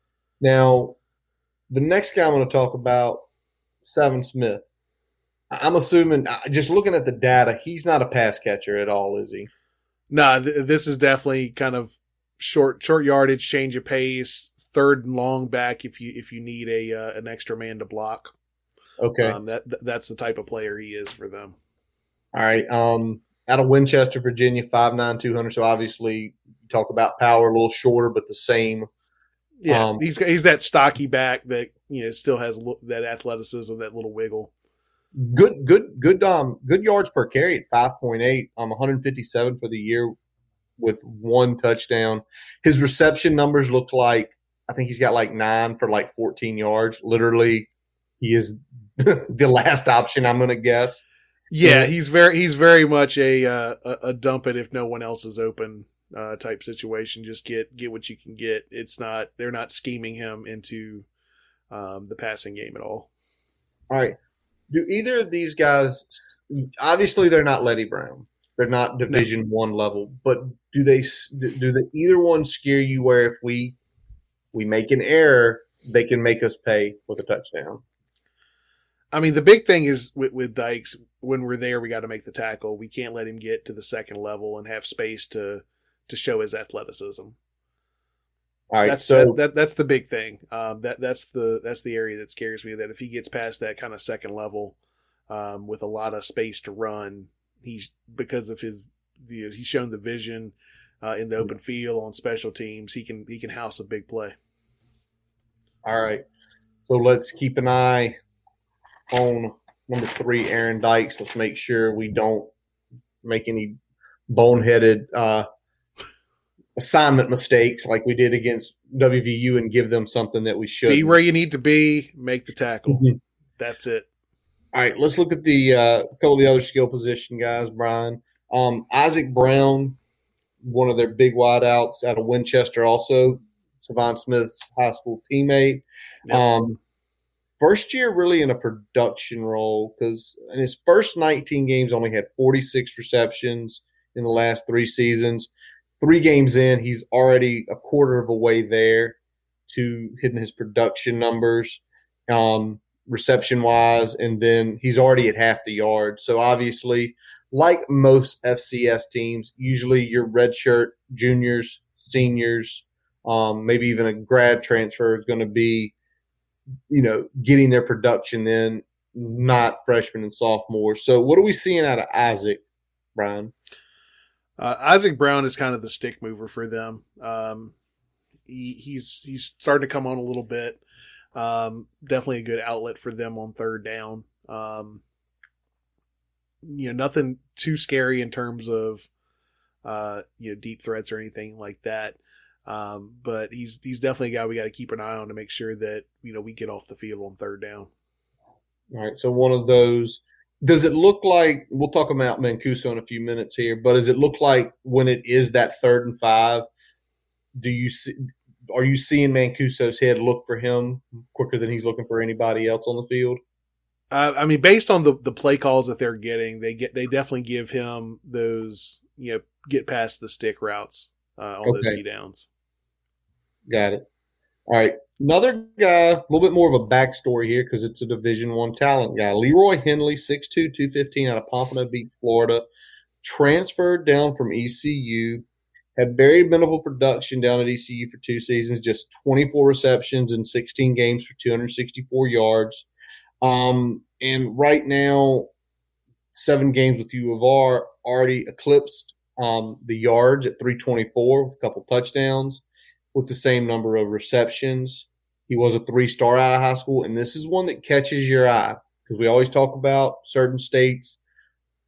Now, the next guy I'm going to talk about, Seven Smith. I'm assuming, just looking at the data, he's not a pass catcher at all, is he? No, this is definitely kind of short yardage, change of pace, third and long back if you need an extra man to block. Okay, that's the type of player he is for them. All right, out of Winchester, Virginia, 5'9", 200. So obviously, you talk about power, a little shorter, but the same. Yeah, he's that stocky back that still has that athleticism, that little wiggle. Good yards per carry at 5.8. 157 for the year with one touchdown. His reception numbers look like I think he's got like 9 for like 14 yards. Literally, he is the last option, I'm going to guess. Yeah, he's very much a dump it if no one else is open type situation. Just get what you can get. It's not they're not scheming him into the passing game at all. All right. Do either of these guys – obviously they're not Letty Brown. They're not Division I level. But do they either one scare you where if we make an error, they can make us pay with a touchdown? I mean, the big thing is with Dykes, when we're there, we got to make the tackle. We can't let him get to the second level and have space to show his athleticism. All right, that's the big thing. That's the area that scares me. That if he gets past that kind of second level, with a lot of space to run, he's shown the vision in the open field on special teams. He can house a big play. All right, so let's keep an eye on number 3, Aaron Dykes. Let's make sure we don't make any boneheaded assignment mistakes like we did against WVU and give them something that we should. Be where you need to be, make the tackle. That's it. All right, let's look at the couple of the other skill position guys, Brian. Isaac Brown, one of their big wideouts out of Winchester also, Savon Smith's high school teammate. Yep. First year really in a production role because in his first 19 games only had 46 receptions in the last 3 seasons. 3 games in, he's already a quarter of a way there to hitting his production numbers, reception-wise, and then he's already at half the yard. So, obviously, like most FCS teams, usually your redshirt juniors, seniors, maybe even a grad transfer is going to be, getting their production then, not freshmen and sophomores. So, what are we seeing out of Isaac, Brian? Isaac Brown is kind of the stick mover for them. He's starting to come on a little bit. Definitely a good outlet for them on third down. Nothing too scary in terms of deep threats or anything like that. But he's definitely a guy we got to keep an eye on to make sure that we get off the field on third down. All right, so one of those. Does it look like – we'll talk about Mancuso in a few minutes here, but does it look like when it is that 3rd and 5, are you seeing Mancuso's head look for him quicker than he's looking for anybody else on the field? Based on the play calls that they're getting, they definitely give him those, get past the stick routes on those key downs. Got it. All right. Another guy, a little bit more of a backstory here because it's a Division I talent guy. Leroy Henley, 6'2", 215 out of Pompano Beach, Florida. Transferred down from ECU. Had very minimal production down at ECU for 2 seasons, just 24 receptions in 16 games for 264 yards. And right now, 7 games with U of R, already eclipsed the yards at 324 with a couple touchdowns. With the same number of receptions. He was a 3-star out of high school, and this is one that catches your eye because we always talk about certain states,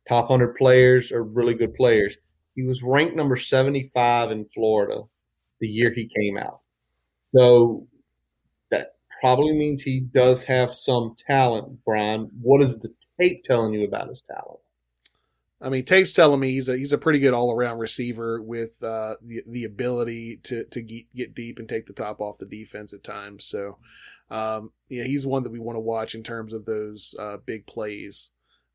top 100 players are really good players. He was ranked number 75 in Florida the year he came out. So that probably means he does have some talent, Brian. What is the tape telling you about his talent? Tape's telling me he's a pretty good all-around receiver with the ability to get deep and take the top off the defense at times. So, he's one that we want to watch in terms of those big plays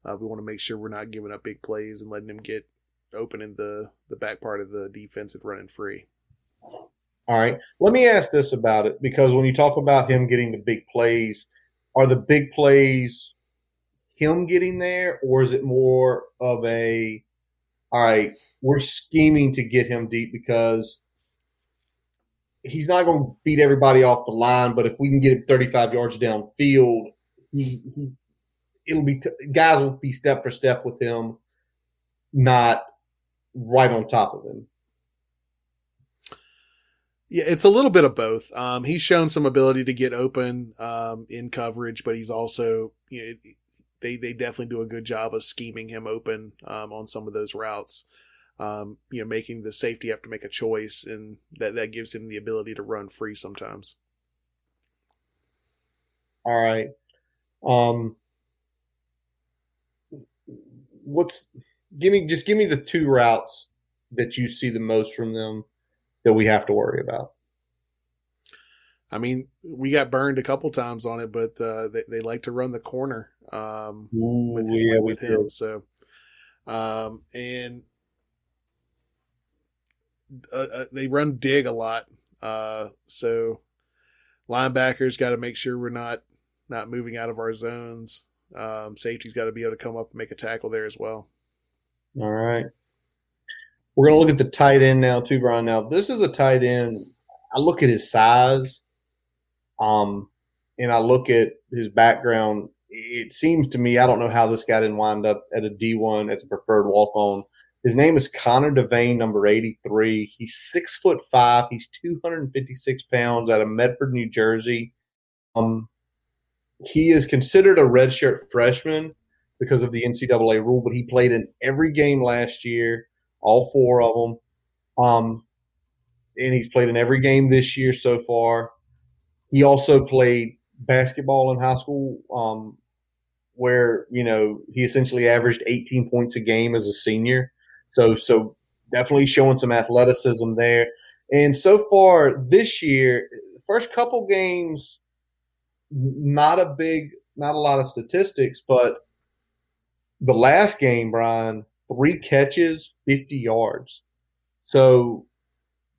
We want to make sure we're not giving up big plays and letting them get open in the back part of the defense and running free. All right. Let me ask this about it, because when you talk about him getting the big plays, are the big plays him getting there, or is it more of a, all right, we're scheming to get him deep because he's not going to beat everybody off the line, but if we can get him 35 yards downfield, guys will be step for step with him, not right on top of him? Yeah, it's a little bit of both. He's shown some ability to get open in coverage, but he's also, you know, they definitely do a good job of scheming him open on some of those routes. You know, making the safety have to make a choice, and that gives him the ability to run free sometimes. All right. Give me the two routes that you see the most from them that we have to worry about. I mean, we got burned a couple times on it, but they like to run the corner with him. So, they run dig a lot. So linebackers got to make sure we're not moving out of our zones. Safety's got to be able to come up and make a tackle there as well. All right. We're going to look at the tight end now, too, Brian. Now, this is a tight end. I look at his size, and I look at his background. It seems to me, I don't know how this guy didn't wind up at a D1 as a preferred walk-on. His name is Connor Devane, number 83. He's 6'5". He's 256 pounds out of Medford, New Jersey. He is considered a redshirt freshman because of the NCAA rule, but he played in every game last year, all four of them. And he's played in every game this year so far. He also played basketball in high school, where, you know, he essentially averaged 18 points a game as a senior. So definitely showing some athleticism there. And so far this year, first couple games, not a lot of statistics, but the last game, Brian, 3 catches, 50 yards. So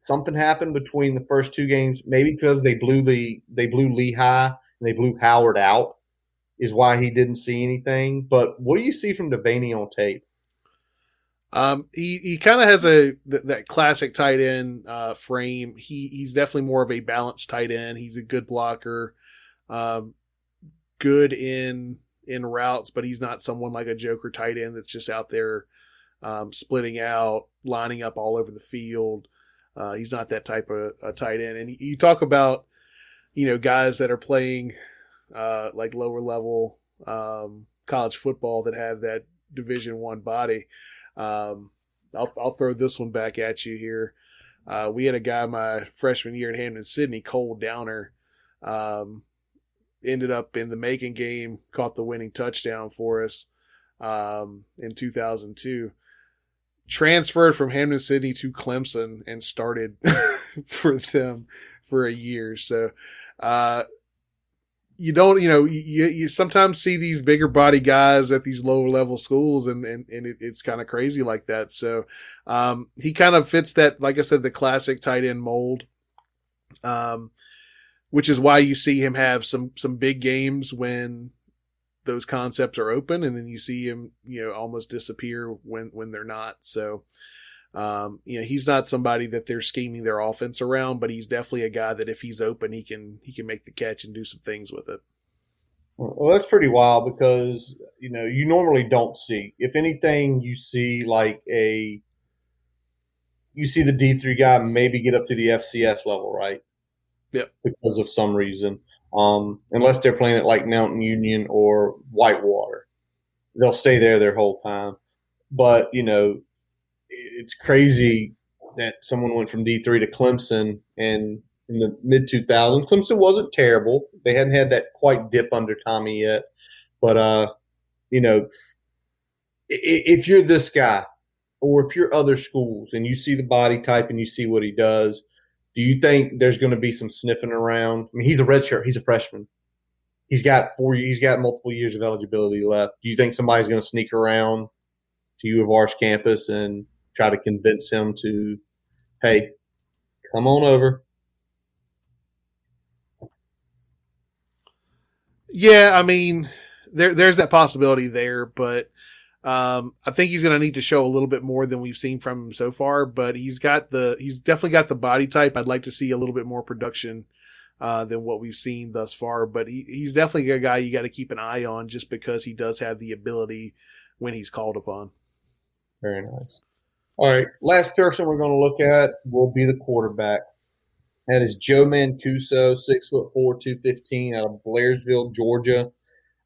something happened between the first two games, maybe because they blew Lehigh and they blew Howard out is why he didn't see anything. But what do you see from Devaney on tape? He kind of has that classic tight end frame. He's definitely more of a balanced tight end. He's a good blocker, good in routes, but he's not someone like a joker tight end that's just out there splitting out, lining up all over the field. He's not that type of a tight end. And you talk about, you know, guys that are playing like lower level college football that have that Division I body. I'll throw this one back at you here. We had a guy my freshman year at Hamden Sydney, Cole Downer, ended up in the Macon game, caught the winning touchdown for us in 2002. Transferred from Hamden Sydney to Clemson and started for them for a year. So you sometimes see these bigger body guys at these lower level schools, and it's kind of crazy like that. So he kind of fits that, like I said, the classic tight end mold, which is why you see him have some big games when those concepts are open, and then you see him, you know, almost disappear when they're not. So, you know, he's not somebody that they're scheming their offense around, but he's definitely a guy that if he's open, he can make the catch and do some things with it. Well, that's pretty wild because, you know, you normally don't see, if anything, you see the D3 guy maybe get up to the FCS level, right? Yep. Because of some reason. Unless they're playing at like Mountain Union or Whitewater, they'll stay there their whole time. But, you know, it's crazy that someone went from D3 to Clemson, and in the mid-2000s, Clemson wasn't terrible. They hadn't had that quite dip under Tommy yet. But, you know, if you're this guy or if you're other schools and you see the body type and you see what he does, do you think there's going to be some sniffing around? I mean, he's a redshirt. He's a freshman. He's got multiple years of eligibility left. Do you think somebody's going to sneak around to U of R's campus and try to convince him to, hey, come on over? Yeah, I mean, there's that possibility there, but I think he's going to need to show a little bit more than we've seen from him so far. But he's definitely got the body type. I'd like to see a little bit more production than what we've seen thus far. But he's definitely a guy you got to keep an eye on, just because he does have the ability when he's called upon. Very nice. All right, last person we're going to look at will be the quarterback. That is Joe Mancuso, 6'4", 215, out of Blairsville, Georgia.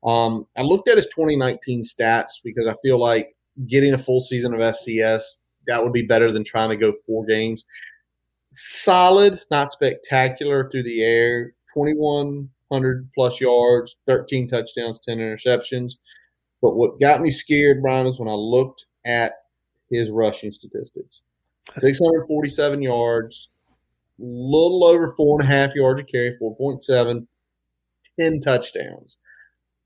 I looked at his 2019 stats because I feel like getting a full season of FCS, that would be better than trying to go four games. Solid, not spectacular through the air, 2,100-plus yards, 13 touchdowns, 10 interceptions. But what got me scared, Brian, is when I looked at his rushing statistics. 647 yards, little over 4.5 yards a carry, 4.7, 10 touchdowns.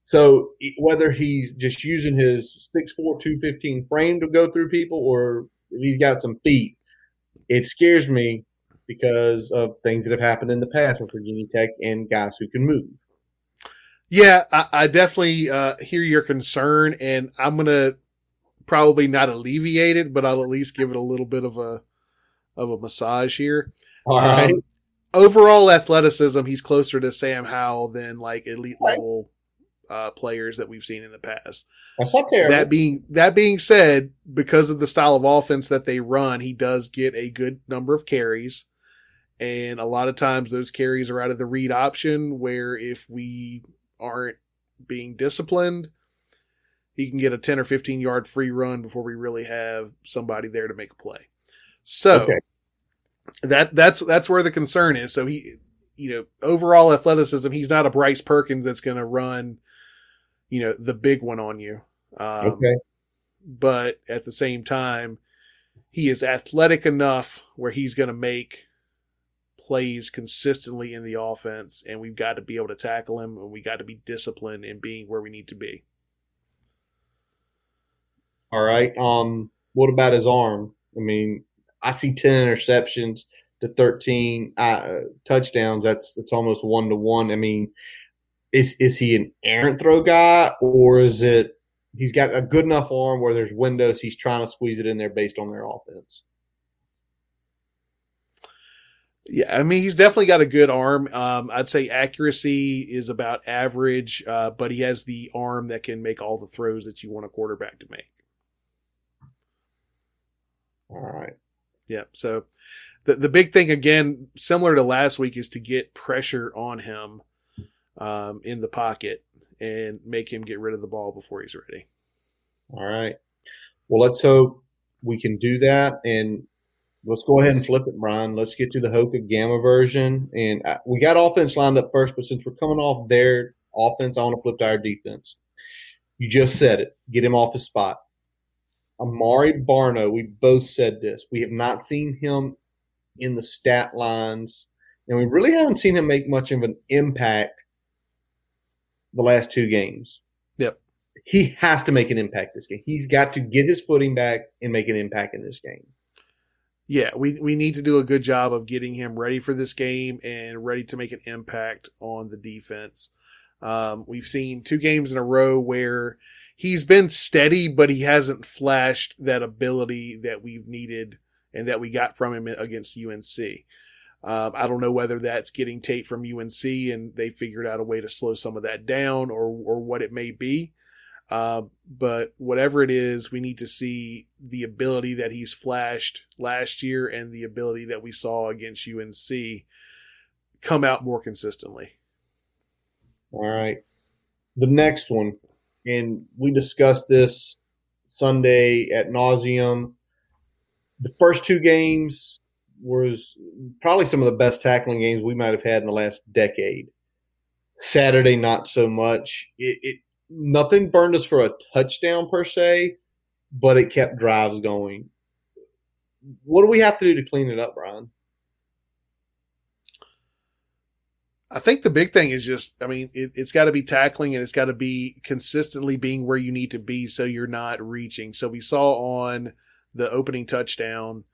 So whether he's just using his 6'4", 215 frame to go through people, or if he's got some feet, it scares me because of things that have happened in the past with Virginia Tech and guys who can move. Yeah, I definitely hear your concern, and I'm going to probably not alleviate it, but I'll at least give it a little bit of a massage here. All right. Overall athleticism, he's closer to Sam Howell than like elite level players that we've seen in the past. That's not terrible. That being said, because of the style of offense that they run, he does get a good number of carries, and a lot of times those carries are out of the read option, where if we aren't being disciplined, he can get a 10 or 15 yard free run before we really have somebody there to make a play. So okay. That's where the concern is. So he, overall athleticism, he's not a Bryce Perkins that's going to run, the big one on you. Okay. But at the same time, he is athletic enough where he's going to make plays consistently in the offense, and we've got to be able to tackle him, and we got to be disciplined in being where we need to be. All right. What about his arm? I mean, I see 10 interceptions to 13 touchdowns. That's almost 1-to-1. I mean, is he an errant throw guy, or is it he's got a good enough arm where there's windows he's trying to squeeze it in there based on their offense? Yeah, I mean, he's definitely got a good arm. I'd say accuracy is about average, but he has the arm that can make all the throws that you want a quarterback to make. All right. Yeah. So the big thing, again, similar to last week, is to get pressure on him in the pocket and make him get rid of the ball before he's ready. All right. Well, let's hope we can do that. And let's go ahead and flip it, Brian. Let's get to the Hoka Gamma version. And we got offense lined up first, but since we're coming off their offense, I want to flip to our defense. You just said it. Get him off his spot. Amari Barno, we both said this. We have not seen him in the stat lines, and we really haven't seen him make much of an impact the last two games. Yep. He has to make an impact this game. He's got to get his footing back and make an impact in this game. Yeah, we need to do a good job of getting him ready for this game and ready to make an impact on the defense. We've seen two games in a row where – he's been steady, but he hasn't flashed that ability that we've needed and that we got from him against UNC. I don't know whether that's getting tape from UNC and they figured out a way to slow some of that down, or what it may be. But whatever it is, we need to see the ability that he's flashed last year and the ability that we saw against UNC come out more consistently. All right. The next one. And we discussed this Sunday ad nauseum. The first two games was probably some of the best tackling games we might have had in the last decade. Saturday, not so much. Nothing burned us for a touchdown per se, but it kept drives going. What do we have to do to clean it up, Brian? I think the big thing is just, I mean, it's got to be tackling and it's got to be consistently being where you need to be so you're not reaching. So we saw on the opening touchdown,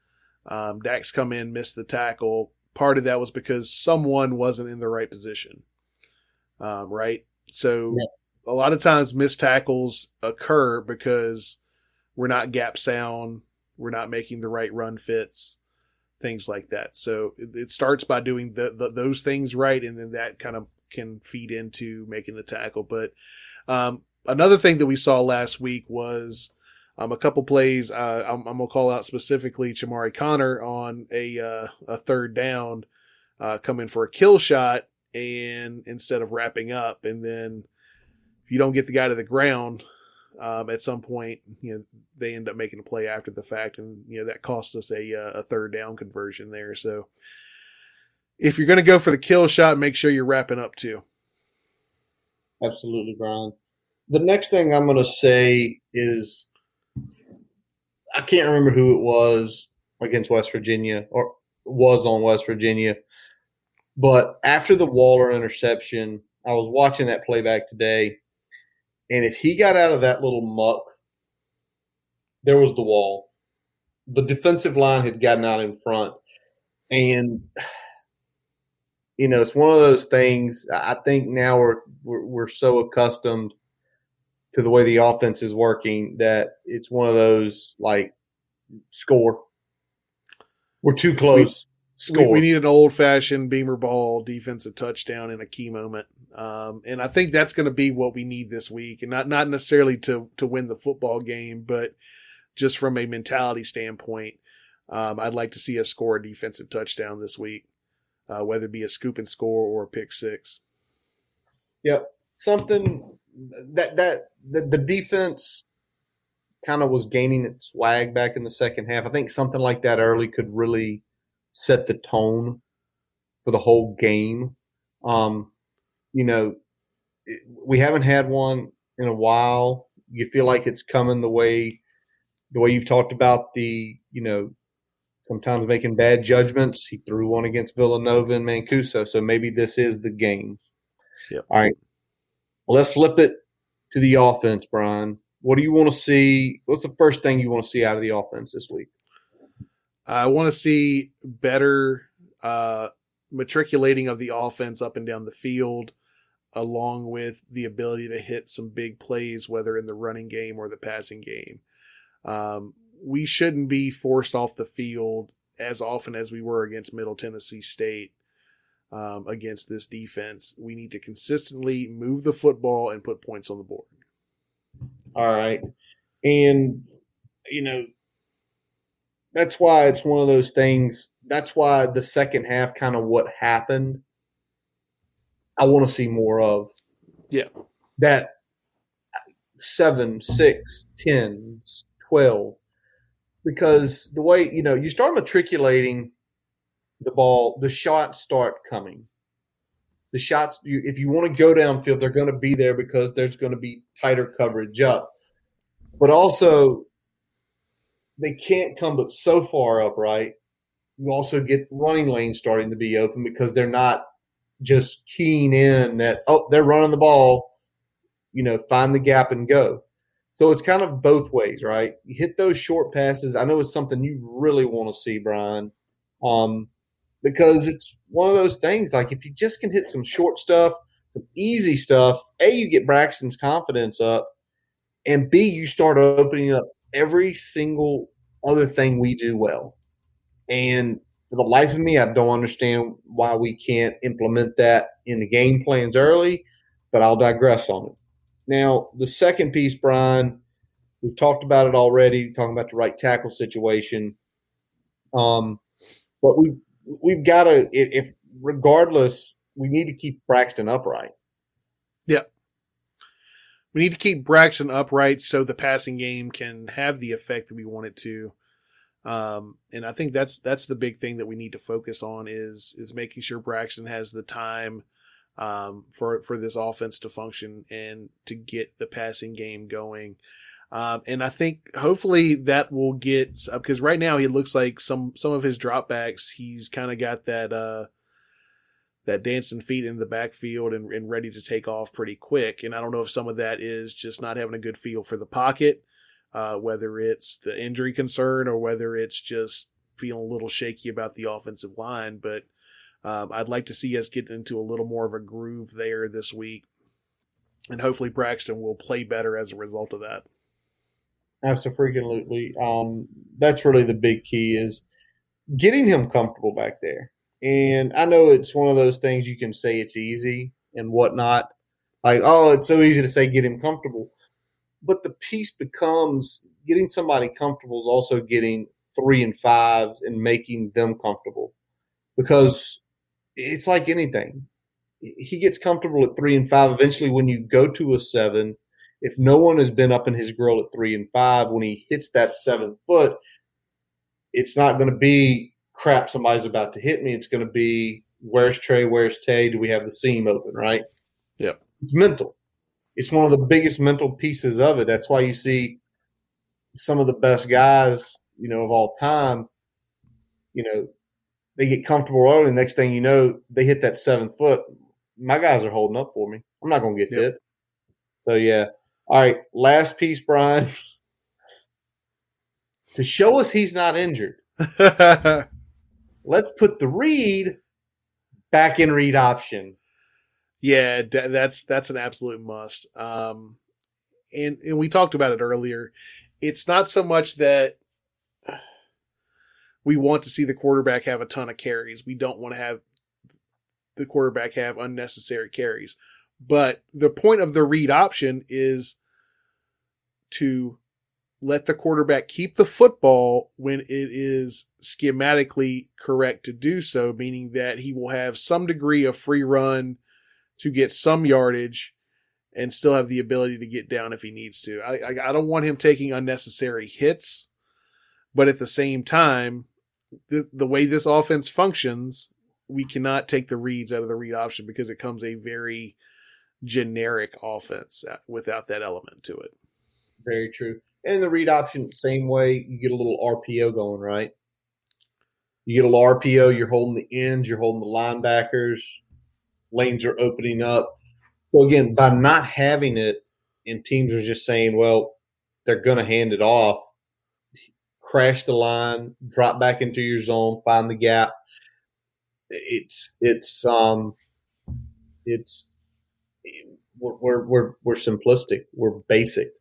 Dax come in, missed the tackle. Part of that was because someone wasn't in the right position, right? So yeah. A lot of times missed tackles occur because we're not gap sound, we're not making the right run fits, things like that. So it starts by doing those things right, and then that kind of can feed into making the tackle. But another thing that we saw last week was a couple plays. I'm going to call out specifically Chamari Connor on a third down coming for a kill shot, and instead of wrapping up, and then if you don't get the guy to the ground at some point, you know, they end up making a play after the fact, and you know that cost us a third down conversion there. So if you're going to go for the kill shot, make sure you're wrapping up too. Absolutely, Brian. The next thing I'm going to say is I can't remember who it was against West Virginia or was on West Virginia, but after the Waller interception, I was watching that playback today. And if he got out of that little muck, there was the wall. The defensive line had gotten out in front. And, you know, it's one of those things. I think now we're so accustomed to the way the offense is working that it's one of those, like, score. We're too close. We need an old-fashioned beamer ball defensive touchdown in a key moment. And I think that's going to be what we need this week, and not necessarily to win the football game, but just from a mentality standpoint, I'd like to see us score a defensive touchdown this week, whether it be a scoop and score or a pick six. Yep. Something that the defense kind of was gaining its swag back in the second half. I think something like that early could really set the tone for the whole game. You know, we haven't had one in a while. You feel like it's coming the way you've talked about the, you know, sometimes making bad judgments. He threw one against Villanova and Mancuso, so maybe this is the game. Yep. All right. Well, let's flip it to the offense, Brian. What do you want to see? What's the first thing you want to see out of the offense this week? I want to see better matriculating of the offense up and down the field, along with the ability to hit some big plays, whether in the running game or the passing game. We shouldn't be forced off the field as often as we were against Middle Tennessee State against this defense. We need to consistently move the football and put points on the board. All right. And, you know, that's why it's one of those things. That's why the second half, kind of what happened, I want to see more of. Yeah. That 7, 6, 10, 12. Because the way, you know, you start matriculating the ball, the shots start coming. The shots, if you want to go downfield, they're going to be there because there's going to be tighter coverage up. But also, they can't come but so far up, right? You also get running lanes starting to be open because they're not just keying in that, oh, they're running the ball, you know, find the gap and go. So it's kind of both ways, right? You hit those short passes. I know it's something you really want to see, Brian, because it's one of those things, like if you just can hit some short stuff, some easy stuff, A, you get Braxton's confidence up, and B, you start opening up every single other thing we do well. And for the life of me, I don't understand why we can't implement that in the game plans early, but I'll digress on it. Now, the second piece, Brian, we've talked about it already, talking about the right tackle situation. But we've got to, if regardless, we need to keep Braxton upright. Yeah. We need to keep Braxton upright so the passing game can have the effect that we want it to. And I think that's the big thing that we need to focus on is making sure Braxton has the time for this offense to function and to get the passing game going. And I think hopefully that will get – because right now he looks like some of his dropbacks, he's kind of got that that dancing feet in the backfield and ready to take off pretty quick. And I don't know if some of that is just not having a good feel for the pocket, whether it's the injury concern or whether it's just feeling a little shaky about the offensive line. But I'd like to see us get into a little more of a groove there this week. And hopefully Braxton will play better as a result of that. Absolutely. That's really the big key, is getting him comfortable back there. And I know it's one of those things you can say it's easy and whatnot. Like, oh, it's so easy to say get him comfortable. But the piece becomes getting somebody comfortable is also getting 3 and 5s and making them comfortable. Because it's like anything. He gets comfortable at 3 and 5. Eventually, when you go to a 7, if no one has been up in his grill at 3 and 5, when he hits that 7 foot, it's not going to be, crap, somebody's about to hit me. It's going to be, where's Trey, where's Tay? Do we have the seam open, right? Yeah. It's mental. It's one of the biggest mental pieces of it. That's why you see some of the best guys, you know, of all time, you know, they get comfortable early. Next thing you know, they hit that 7 foot. My guys are holding up for me. I'm not going to get hit. So, yeah. All right, last piece, Brian. To show us he's not injured, let's put the Reed back in Reed option. Yeah, that's an absolute must. And we talked about it earlier. It's not so much that we want to see the quarterback have a ton of carries. We don't want to have the quarterback have unnecessary carries. But the point of the Reed option is to let the quarterback keep the football when it is schematically correct to do so, meaning that he will have some degree of free run to get some yardage and still have the ability to get down if he needs to. I don't want him taking unnecessary hits, but at the same time, the way this offense functions, we cannot take the reads out of the read option because it comes a very generic offense without that element to it. Very true. And the read option, same way, you get a little RPO going, right? You get a little RPO, you're holding the ends, you're holding the linebackers, lanes are opening up. So, again, by not having it, and teams are just saying, well, they're going to hand it off, crash the line, drop back into your zone, find the gap. We're simplistic. We're basic.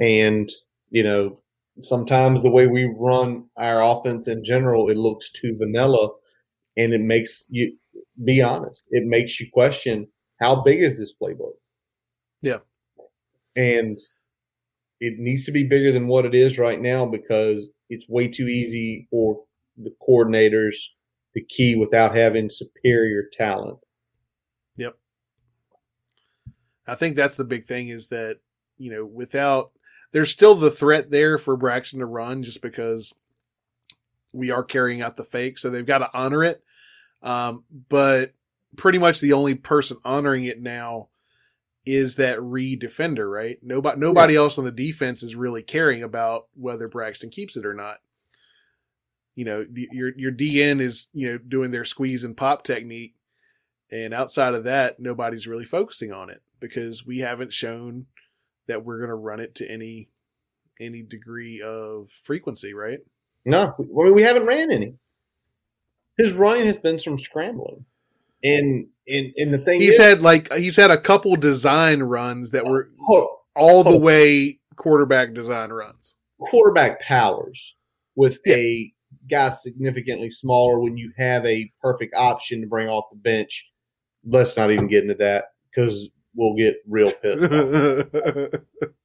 And, you know, sometimes the way we run our offense in general, it looks too vanilla, and it makes you be honest. It makes you question, how big is this playbook? Yeah. And it needs to be bigger than what it is right now, because it's way too easy for the coordinators to key without having superior talent. Yep. I think that's the big thing, is that, you know, without – there's still the threat there for Braxton to run just because we are carrying out the fake. So they've got to honor it. But pretty much the only person honoring it now is that Reed defender, right? Nobody else on the defense is really caring about whether Braxton keeps it or not. You know, your DN is, you know, doing their squeeze and pop technique. And outside of that, nobody's really focusing on it because we haven't shown that we're going to run it to any degree of frequency, right? No, we haven't ran any. His running has been some scrambling, and the thing he's had, like, he's had a couple design runs that were all the way quarterback design runs, quarterback powers with a guy significantly smaller. When you have a perfect option to bring off the bench, let's not even get into that because we'll get real pissed off.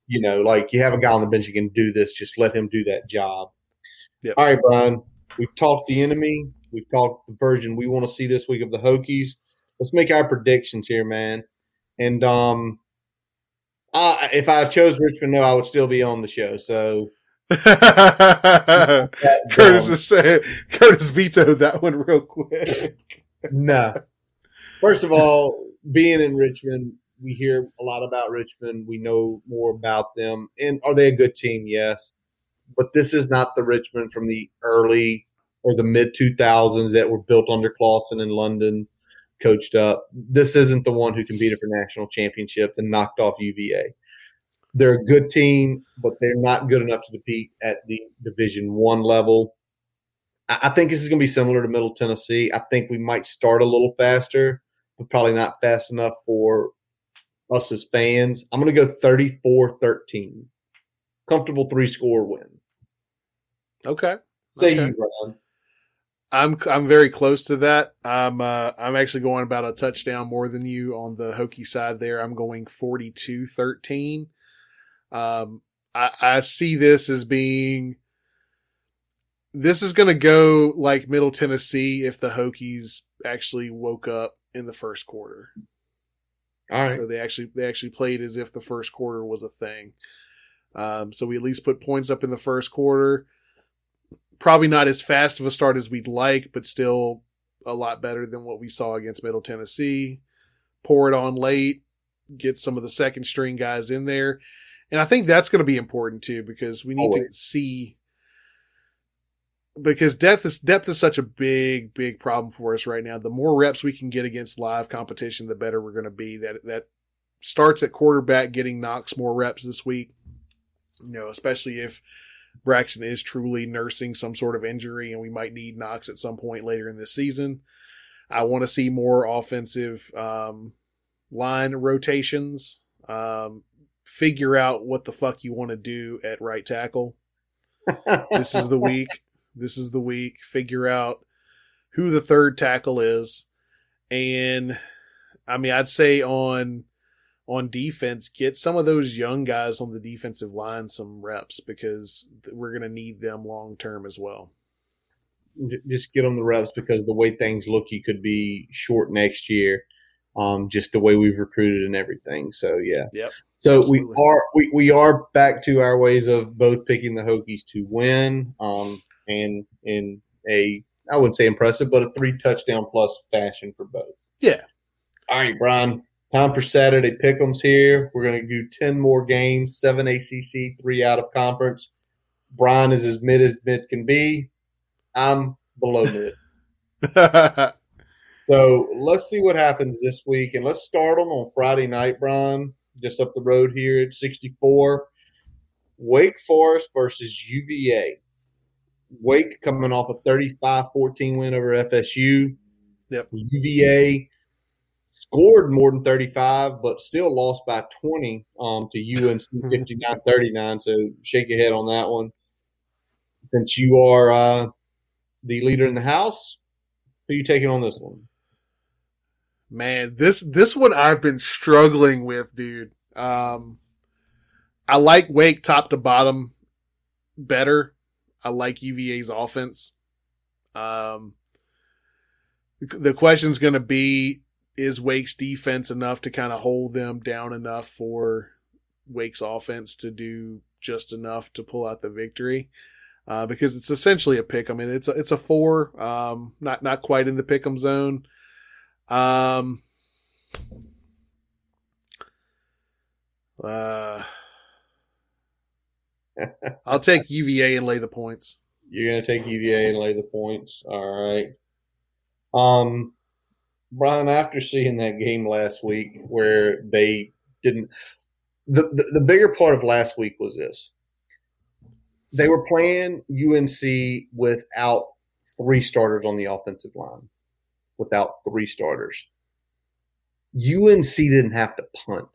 You know, like, you have a guy on the bench who can do this. Just let him do that job. Yep. All right, Brian. We've talked the enemy. We've talked the version we want to see this week of the Hokies. Let's make our predictions here, man. And if I chose Richmond, no, I would still be on the show. So Curtis vetoed that one real quick. No. First of all, being in Richmond – we hear a lot about Richmond. We know more about them. And are they a good team? Yes. But this is not the Richmond from the early or the mid-2000s that were built under Clawson in London, coached up. This isn't the one who competed for national championship and knocked off UVA. They're a good team, but they're not good enough to compete at the Division I level. I think this is going to be similar to Middle Tennessee. I think we might start a little faster, but probably not fast enough for us as fans. I'm going to go 34-13. Comfortable three-score win. Okay. Say you, Ron. I'm very close to that. I'm actually going about a touchdown more than you on the Hokie side there. I'm going 42-13. I see this as being – this is going to go like Middle Tennessee if the Hokies actually woke up in the first quarter. All right. So they actually played as if the first quarter was a thing. So we at least put points up in the first quarter. Probably not as fast of a start as we'd like, but still a lot better than what we saw against Middle Tennessee. Pour it on late, get some of the second string guys in there. And I think that's going to be important too, because we need to see, because depth is such a big, big problem for us right now. The more reps we can get against live competition, the better we're going to be. That starts at quarterback, getting Knox more reps this week, especially if Braxton is truly nursing some sort of injury, and we might need Knox at some point later in this season. I want to see more offensive line rotations. Figure out what the fuck you want to do at right tackle. This is the week. Figure out who the third tackle is. And, I mean, I'd say on defense, get some of those young guys on the defensive line some reps, because we're going to need them long term as well. Just get them the reps, because the way things look, you could be short next year, just the way we've recruited and everything. So, yeah. Yep. So absolutely. we are back to our ways of both picking the Hokies to win, and in a, I wouldn't say impressive, but a 3-touchdown-plus fashion for both. Yeah. All right, Brian. Time for Saturday pick'ems here. We're going to do 10 more games, 7 ACC, 3 out of conference. Brian is as mid can be. I'm below mid. So let's see what happens this week, and let's start them on Friday night, Brian, just up the road here at 64. Wake Forest versus UVA. Wake coming off a 35-14 win over FSU. Yep. UVA scored more than 35, but still lost by 20 to UNC 59-39. So shake your head on that one. Since you are the leader in the house, who are you taking on this one? Man, this one I've been struggling with, dude. I like Wake top to bottom better. I like UVA's offense. The question's going to be, is Wake's defense enough to kind of hold them down enough for Wake's offense to do just enough to pull out the victory? Because it's essentially a pick. I mean, it's a 4, not quite in the pick'em zone. I'll take UVA and lay the points. You're going to take UVA and lay the points. All right. Brian, after seeing that game last week where they didn't – the bigger part of last week was this. They were playing UNC without 3 starters on the offensive line, without 3 starters. UNC didn't have to punt.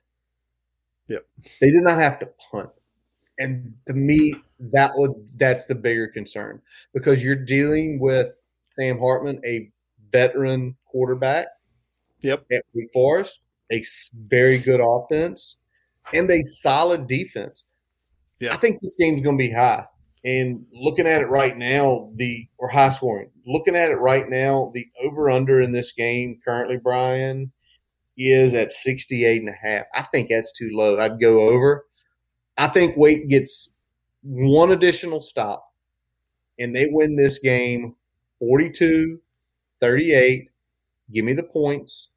Yep. They did not have to punt. And to me, that's the bigger concern, because you're dealing with Sam Hartman, a veteran quarterback. Yep. At Wake Forest, a very good offense and a solid defense. Yeah. I think this game's going to be high. And looking at it right now, or high scoring. Looking at it right now, the over-under in this game currently, Brian, is at 68.5. I think that's too low. I'd go over. I think Wake gets one additional stop, and they win this game 42-38. Give me the points,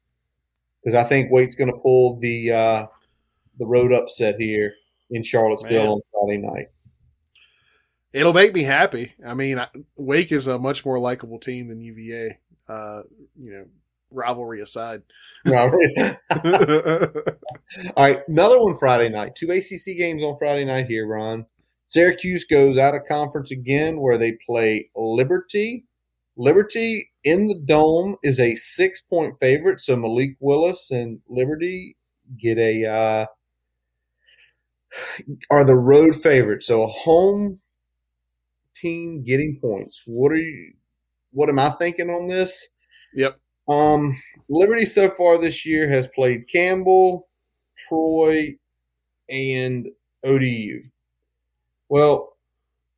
because I think Wake's going to pull the road upset here in Charlottesville on Friday night. It'll make me happy. I mean, Wake is a much more likable team than UVA. Rivalry aside. Rivalry. All right, another one Friday night. Two ACC games on Friday night here, Ron. Syracuse goes out of conference again where they play Liberty. Liberty in the Dome is a 6-point favorite, so Malik Willis and Liberty get a are the road favorites. So a home team getting points. What am I thinking on this? Yep. Liberty so far this year has played Campbell, Troy, and ODU. Well,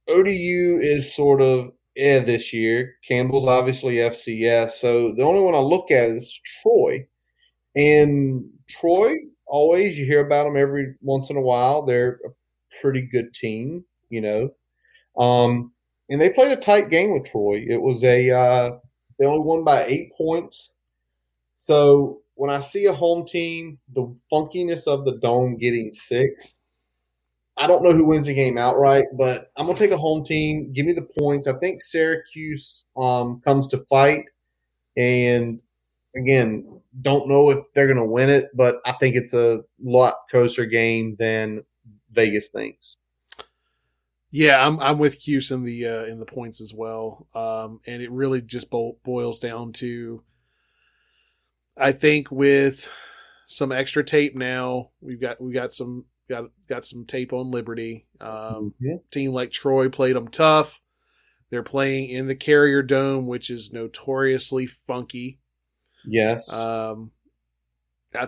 ODU is sort of this year. Campbell's obviously FCS, so the only one I look at is Troy. And Troy, always, you hear about them every once in a while. They're a pretty good team, you know. And they played a tight game with Troy. It was they only won by 8 points. So when I see a home team, the funkiness of the Dome getting 6, I don't know who wins the game outright, but I'm going to take a home team. Give me the points. I think Syracuse comes to fight. And, again, don't know if they're going to win it, but I think it's a lot closer game than Vegas thinks. Yeah, I'm with Cuse in the points as well, and it really just boils down to, I think with some extra tape now, we've got some tape on Liberty. Team like Troy played them tough. They're playing in the Carrier Dome, which is notoriously funky. Yes, I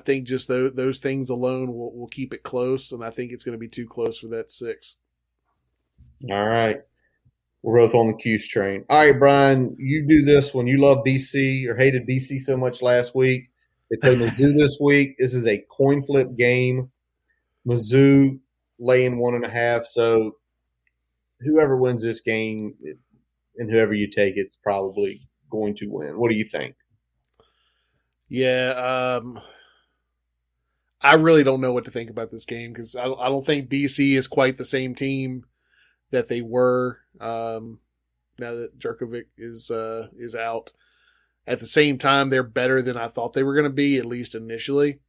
think just those things alone will keep it close, and I think it's going to be too close for that 6. All right. We're both on the Cuse train. All right, Brian, you do this one. You love BC or hated BC so much last week. They play Mizzou this week. This is a coin flip game. Mizzou laying 1.5. So whoever wins this game and whoever you take, it's probably going to win. What do you think? Yeah, I really don't know what to think about this game because I don't think BC is quite the same team that they were now that Jerkovic is out. At the same time, they're better than I thought they were going to be, at least initially.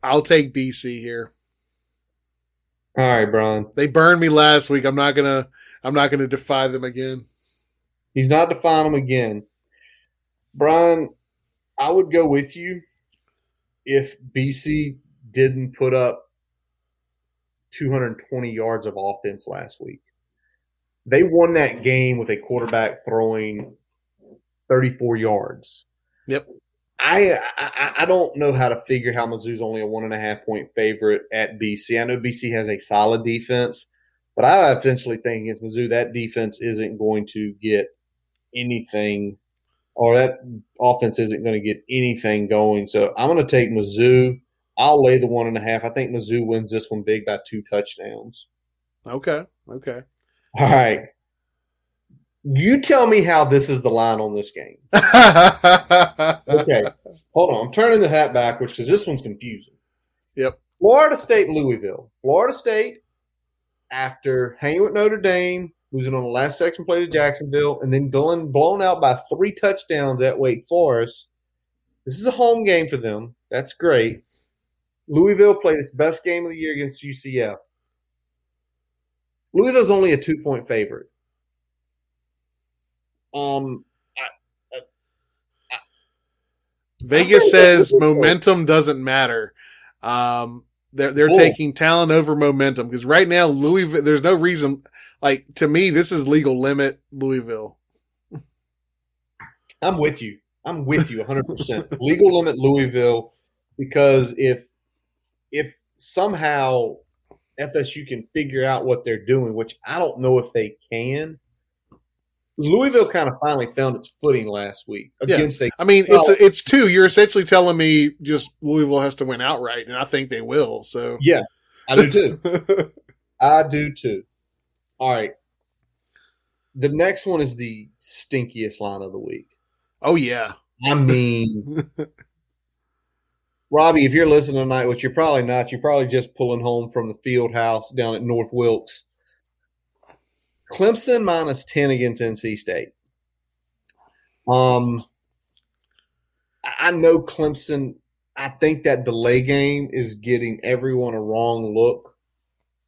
I'll take BC here. All right, Brian. They burned me last week. I'm not gonna defy them again. He's not defying them again, Brian. I would go with you if BC didn't put up 220 yards of offense last week. They won that game with a quarterback throwing 34 yards. Yep. I don't know how to figure how Mizzou's only a 1.5 point favorite at BC. I know BC has a solid defense, but I essentially think against Mizzou that defense isn't going to get anything, or that offense isn't going to get anything going. So I'm going to take Mizzou. I'll lay the 1.5. I think Mizzou wins this one big by 2 touchdowns. Okay. All right. You tell me how this is the line on this game. Okay. Hold on. I'm turning the hat backwards because this one's confusing. Yep. Florida State, Louisville. Florida State, after hanging with Notre Dame, losing on the last section play to Jacksonville, and then going blown out by 3 touchdowns at Wake Forest. This is a home game for them. That's great. Louisville played its best game of the year against UCF. Louisville's only a 2-point favorite. Vegas says momentum doesn't matter. They're taking talent over momentum because right now Louisville. There's no reason. Like to me, this is legal limit Louisville. I'm with you 100%. Legal limit Louisville because if somehow FSU can figure out what they're doing, which I don't know if they can, Louisville kind of finally found its footing last week against. Yeah. It's 2. You're essentially telling me just Louisville has to win outright, and I think they will. So yeah, I do too. All right. The next one is the stinkiest line of the week. Oh yeah, I mean. Robbie, if you're listening tonight, which you're probably not, you're probably just pulling home from the field house down at North Wilkes. Clemson minus 10 against NC State. I know Clemson, I think that delay game is getting everyone a wrong look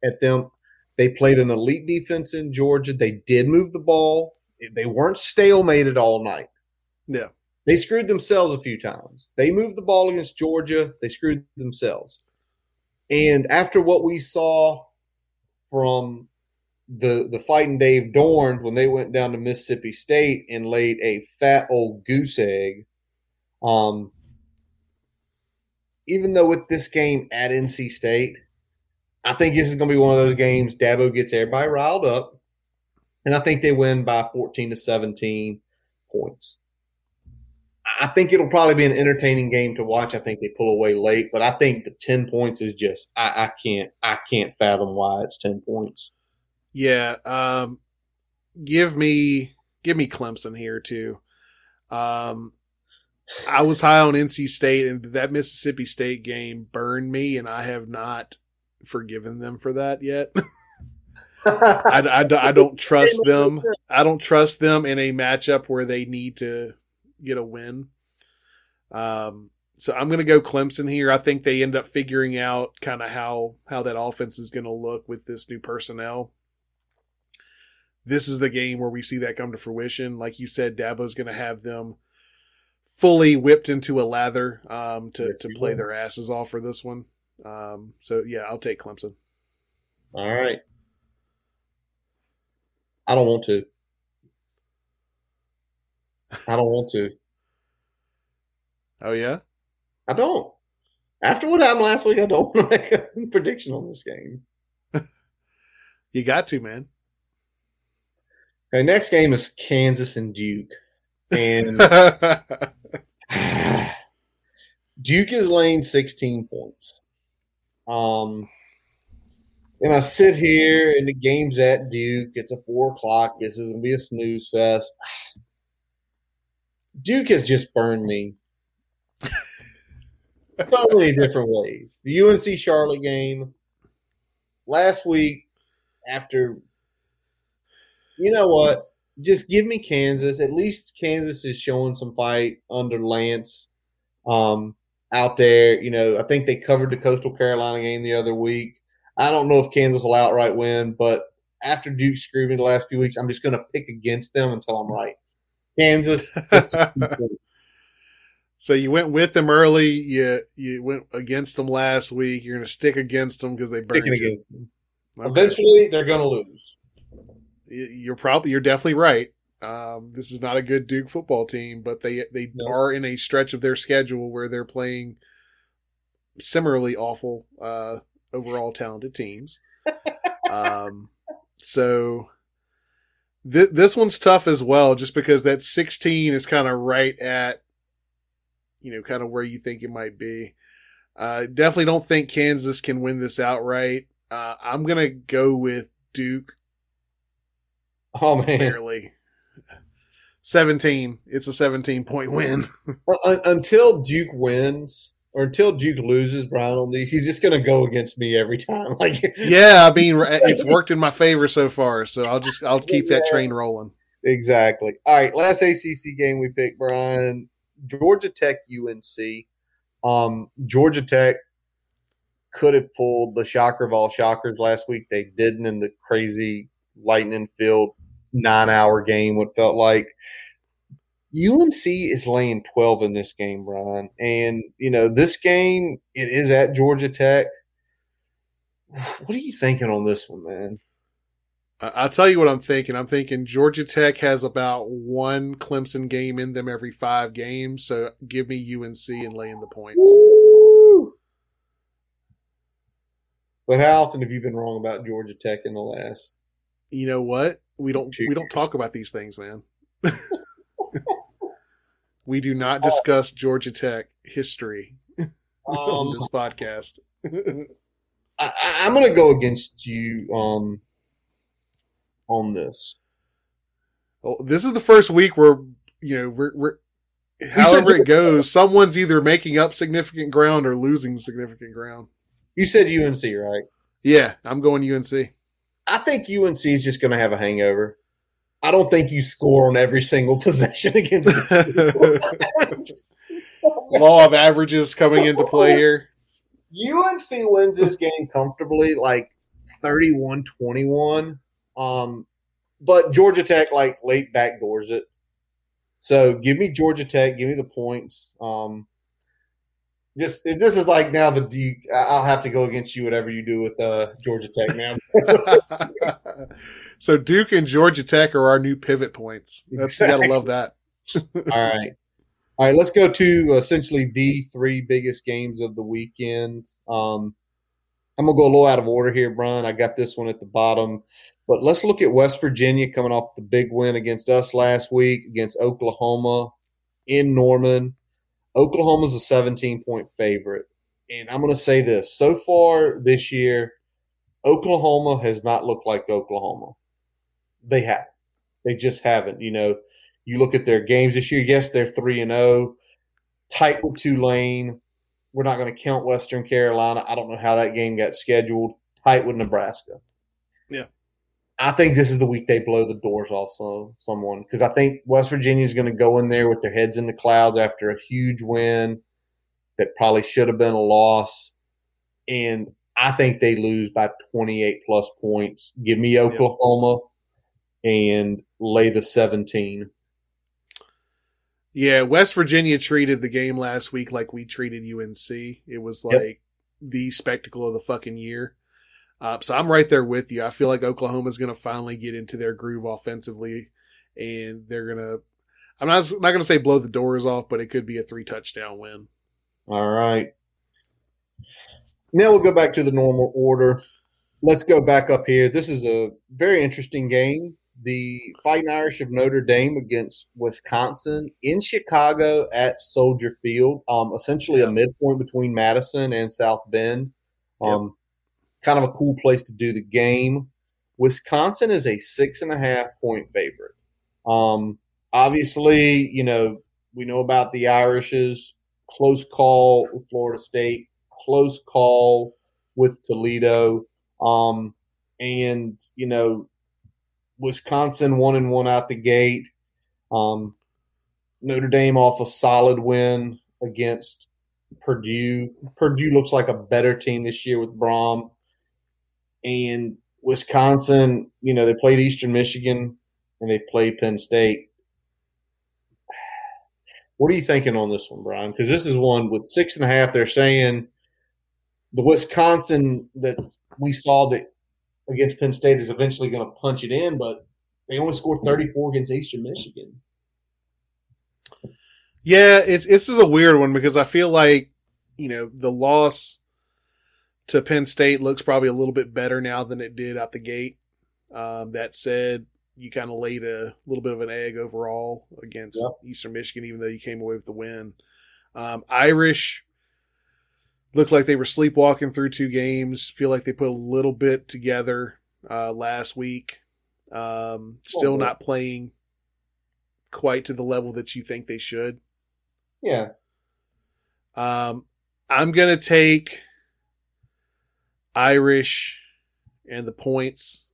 at them. They played an elite defense in Georgia. They did move the ball. They weren't stalemated all night. Yeah. They screwed themselves a few times. They moved the ball against Georgia. They screwed themselves. And after what we saw from the Fighting Dave Dorns when they went down to Mississippi State and laid a fat old goose egg, even though with this game at NC State, I think this is going to be one of those games Dabo gets everybody riled up, and I think they win by 14 to 17 points. I think it'll probably be an entertaining game to watch. I think they pull away late, but I think the 10 points is just I can't fathom why it's 10 points. Yeah, give me Clemson here too. I was high on NC State, and that Mississippi State game burned me, and I have not forgiven them for that yet. I don't trust them. I don't trust them in a matchup where they need to get a win. So I'm going to go Clemson here. I think they end up figuring out kind of how that offense is going to look with this new personnel. This is the game where we see that come to fruition. Like you said, Dabo's going to have them fully whipped into a lather to play their asses off for this one. So, yeah, I'll take Clemson. All right. I don't want to. Oh, yeah? I don't. After what happened last week, I don't want to make a prediction on this game. You got to, man. Okay, next game is Kansas and Duke. And Duke is laying 16 points. And I sit here, and the game's at Duke. It's a 4 o'clock. This is going to be a snooze fest. Duke has just burned me so many different ways. The UNC Charlotte game last week after, you know what, just give me Kansas. At least Kansas is showing some fight under Lance out there. You know, I think they covered the Coastal Carolina game the other week. I don't know if Kansas will outright win, but after Duke screwed me the last few weeks, I'm just going to pick against them until I'm right. Kansas. So you went with them early. You went against them last week. You're going to stick against them because they burned you. Against them. Okay. Eventually, they're going to lose. You're definitely right. This is not a good Duke football team, but they are in a stretch of their schedule where they're playing similarly awful, overall talented teams. So. This one's tough as well, just because that 16 is kind of right at, you know, kind of where you think it might be. Definitely don't think Kansas can win this outright. I'm going to go with Duke. Oh, man. Barely. 17. It's a 17-point win. Well, until Duke wins, or until Duke loses, Brian, on these, he's just going to go against me every time. Like, yeah, I mean, it's worked in my favor so far, so I'll keep that train rolling. Exactly. All right, last ACC game we picked, Brian, Georgia Tech, UNC. Georgia Tech could have pulled the shocker of all shockers last week. They didn't in the crazy lightning-filled 9-hour game, what felt like. UNC is laying 12 in this game, Brian. And, you know, this game, it is at Georgia Tech. What are you thinking on this one, man? I'll tell you what I'm thinking. I'm thinking Georgia Tech has about one Clemson game in them every 5 games. So give me UNC and laying the points. Woo! But how often have you been wrong about Georgia Tech in the last? You know what? We don't talk about these things, man. We do not discuss Georgia Tech history on this podcast. I'm going to go against you on this. Well, this is the first week where, you know, we're however it goes, someone's either making up significant ground or losing significant ground. You said UNC, right? Yeah, I'm going UNC. I think UNC is just going to have a hangover. I don't think you score on every single possession against the law of averages coming into play here? UNC wins this game comfortably, like 31-21. But Georgia Tech, like, late backdoors it. So give me Georgia Tech. Give me the points. This is like now I'll have to go against you whatever you do with Georgia Tech now. So Duke and Georgia Tech are our new pivot points. Exactly. You got to love that. All right, let's go to essentially the three biggest games of the weekend. I'm going to go a little out of order here, Brian. I got this one at the bottom. But let's look at West Virginia coming off the big win against us last week, against Oklahoma in Norman. Oklahoma's a 17-point favorite. And I'm going to say this. So far this year, Oklahoma has not looked like Oklahoma. They haven't. They just haven't. You know, you look at their games this year. Yes, they're 3-0, tight with Tulane. We're not going to count Western Carolina. I don't know how that game got scheduled. Tight with Nebraska. Yeah. I think this is the week they blow the doors off someone because I think West Virginia is going to go in there with their heads in the clouds after a huge win that probably should have been a loss. And I think they lose by 28-plus points. Give me Oklahoma and lay the 17. Yeah, West Virginia treated the game last week like we treated UNC. It was like the spectacle of the fucking year. So I'm right there with you. I feel like Oklahoma's going to finally get into their groove offensively, and they're going to – I'm not going to say blow the doors off, but it could be a 3-touchdown win. All right. Now we'll go back to the normal order. Let's go back up here. This is a very interesting game. The Fighting Irish of Notre Dame against Wisconsin in Chicago at Soldier Field, essentially a midpoint between Madison and South Bend. Kind of a cool place to do the game. Wisconsin is a 6.5-point favorite. Obviously, you know, we know about the Irish's close call with Florida State, close call with Toledo. And, you know, Wisconsin 1-1 out the gate. Notre Dame off a solid win against Purdue. Purdue looks like a better team this year with Brom. And Wisconsin, you know, they played Eastern Michigan and they played Penn State. What are you thinking on this one, Brian? Because this is one with 6.5. They're saying the Wisconsin that we saw that against Penn State is eventually going to punch it in, but they only scored 34 against Eastern Michigan. Yeah, this is a weird one because I feel like, you know, the loss to Penn State looks probably a little bit better now than it did out the gate. That said, you kind of laid a little bit of an egg overall against Eastern Michigan, even though you came away with the win. Irish looked like they were sleepwalking through two games. Feel like they put a little bit together last week. Still not playing quite to the level that you think they should. Yeah. I'm going to take Irish and the points.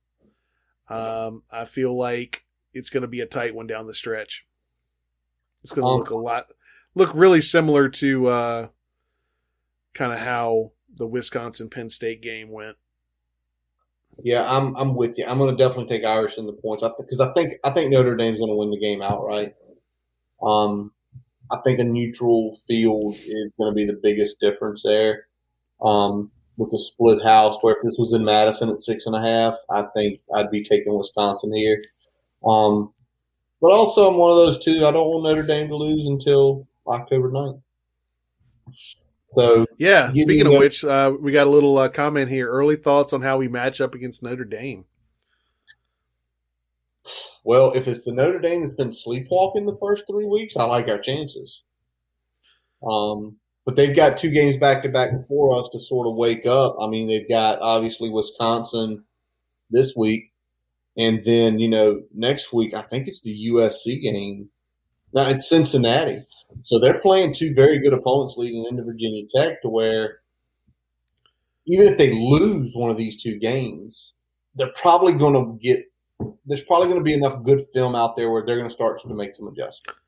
I feel like it's going to be a tight one down the stretch. It's going to look really similar to kind of how the Wisconsin-Penn State game went. Yeah, I'm with you. I'm going to definitely take Irish in the points because I think Notre Dame's going to win the game outright. I think a neutral field is going to be the biggest difference there. With the split house, where if this was in Madison at 6.5, I think I'd be taking Wisconsin here. But also I'm one of those two. I don't want Notre Dame to lose until October 9th. So yeah, speaking of which, we got a little comment here. Early thoughts on how we match up against Notre Dame. Well, if it's the Notre Dame that's been sleepwalking the first 3 weeks, I like our chances. But they've got two games back-to-back before us to sort of wake up. I mean, they've got, obviously, Wisconsin this week. And then, you know, next week, I think it's the USC game. No, it's Cincinnati. So they're playing two very good opponents leading into Virginia Tech to where even if they lose one of these two games, they're probably going to get – there's probably going to be enough good film out there where they're going to start to make some adjustments.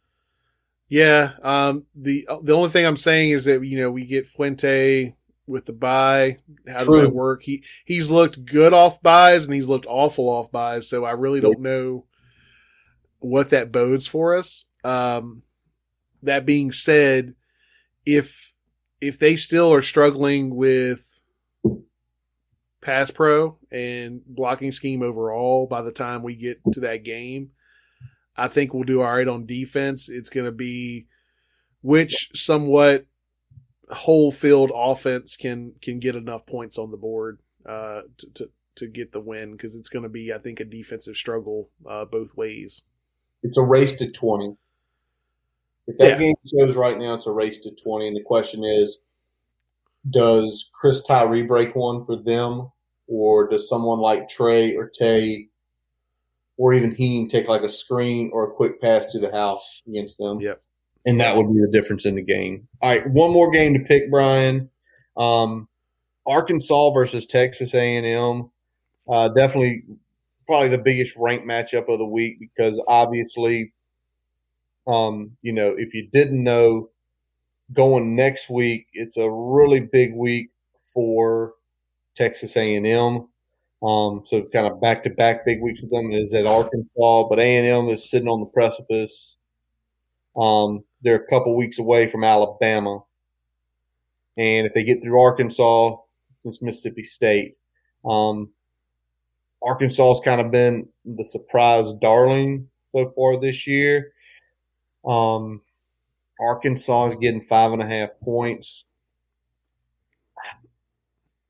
Yeah. The only thing I'm saying is that, you know, we get Fuente with the bye. How True. Does that work? He's looked good off buys and he's looked awful off buys. So I really don't know what that bodes for us. That being said, if they still are struggling with pass pro and blocking scheme overall by the time we get to that game, I think we'll do all right on defense. It's going to be which somewhat whole field offense can get enough points on the board to get the win, because it's going to be, I think, a defensive struggle both ways. It's a race to 20. If that game shows right now, it's a race to 20. And the question is, does Chris Tyree break one for them, or does someone like Trey or Tay or even Heen take like a screen or a quick pass to the house against them? Yep. And that would be the difference in the game. All right, one more game to pick, Brian. Arkansas versus Texas A&M. Definitely probably the biggest ranked matchup of the week, because obviously, you know, if you didn't know, going next week, it's a really big week for Texas A&M. So kind of back-to-back big weeks with them is at Arkansas, but A&M is sitting on the precipice. They're a couple weeks away from Alabama. And if they get through Arkansas, since Mississippi State, Arkansas has kind of been the surprise darling so far this year. Arkansas is getting 5.5 points.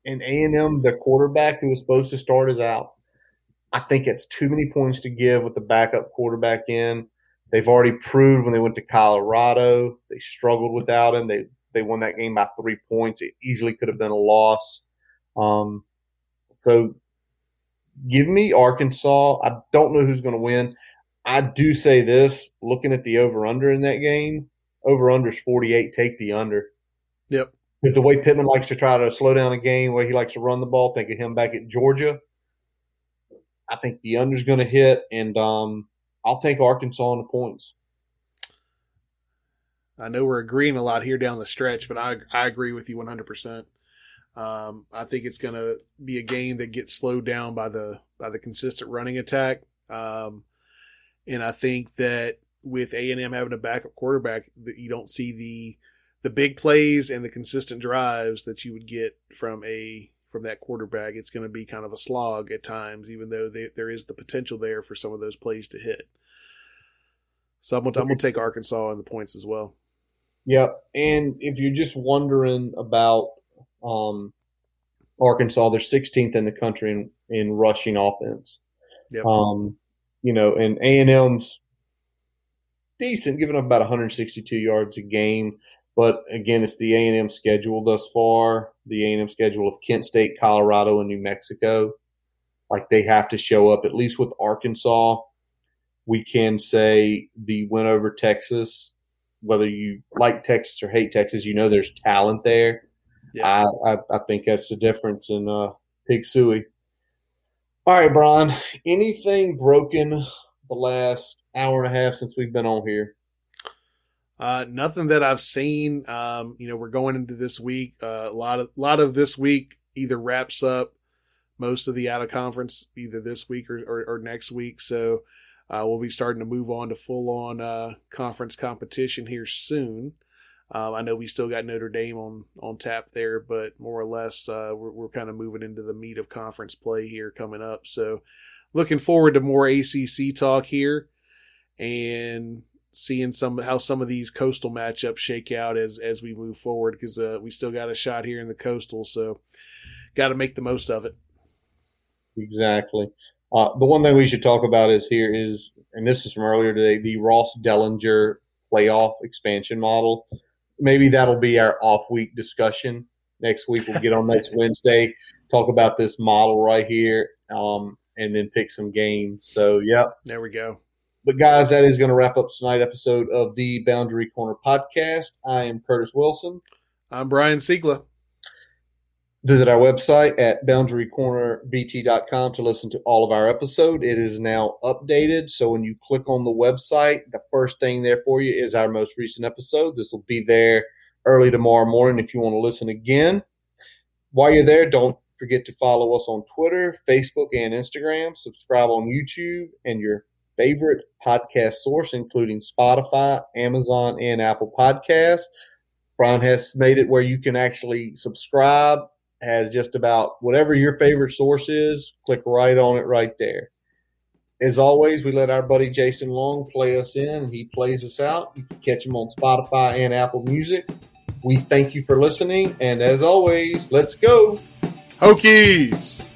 And A&M, the quarterback who was supposed to start is out. I think it's too many points to give with the backup quarterback in. They've already proved when they went to Colorado, they struggled without him. They won that game by 3 points. It easily could have been a loss. So give me Arkansas. I don't know who's going to win. I do say this, looking at the over-under in that game, over-under is 48, take the under. Yep. But the way Pittman likes to try to slow down a game, where he likes to run the ball, think of him back at Georgia, I think the under is going to hit, and I'll take Arkansas on the points. I know we're agreeing a lot here down the stretch, but I agree with you 100%. I think it's going to be a game that gets slowed down by the consistent running attack. And I think that with A&M having a backup quarterback, that you don't see the big plays and the consistent drives that you would get from that quarterback. It's going to be kind of a slog at times, even though there is the potential there for some of those plays to hit. So I'm going to take Arkansas on the points as well. Yep. And if you're just wondering about Arkansas, they're 16th in the country in rushing offense. Yep. You know, and A&M's decent, giving up about 162 yards a game. But, again, it's the A&M schedule thus far, the A&M schedule of Kent State, Colorado, and New Mexico. Like, they have to show up. At least with Arkansas, we can say the win over Texas, whether you like Texas or hate Texas, you know there's talent there. Yeah. I think that's the difference in Pig Suey. All right, Brian, anything broken the last hour and a half since we've been on here? Nothing that I've seen. You know, we're going into this week. A lot of this week either wraps up most of the out of conference either this week or next week. So we'll be starting to move on to full on conference competition here soon. I know we still got Notre Dame on tap there, but more or less we're kind of moving into the meat of conference play here coming up. So looking forward to more ACC talk here and seeing how some of these coastal matchups shake out as we move forward, because we still got a shot here in the coastal. So got to make the most of it. Exactly. The one thing we should talk about is, and this is from earlier today, the Ross Dellinger playoff expansion model. Maybe that'll be our off-week discussion. Next week we'll get on next Wednesday, talk about this model right here, and then pick some games. So, yep. There we go. But, guys, that is going to wrap up tonight's episode of the Boundary Corner Podcast. I am Curtis Wilson. I'm Brian Siegler. Visit our website at boundarycornerbt.com to listen to all of our episode. It is now updated, so when you click on the website, the first thing there for you is our most recent episode. This will be there early tomorrow morning if you want to listen again. While you're there, don't forget to follow us on Twitter, Facebook, and Instagram. Subscribe on YouTube and your favorite podcast source, including Spotify, Amazon, and Apple Podcasts. Brian has made it where you can actually subscribe as just about whatever your favorite source is. Click right on it right there. As always, we let our buddy Jason Long play us in. He plays us out. You can catch him on Spotify and Apple Music. We thank you for listening, and as always, let's go Hokies!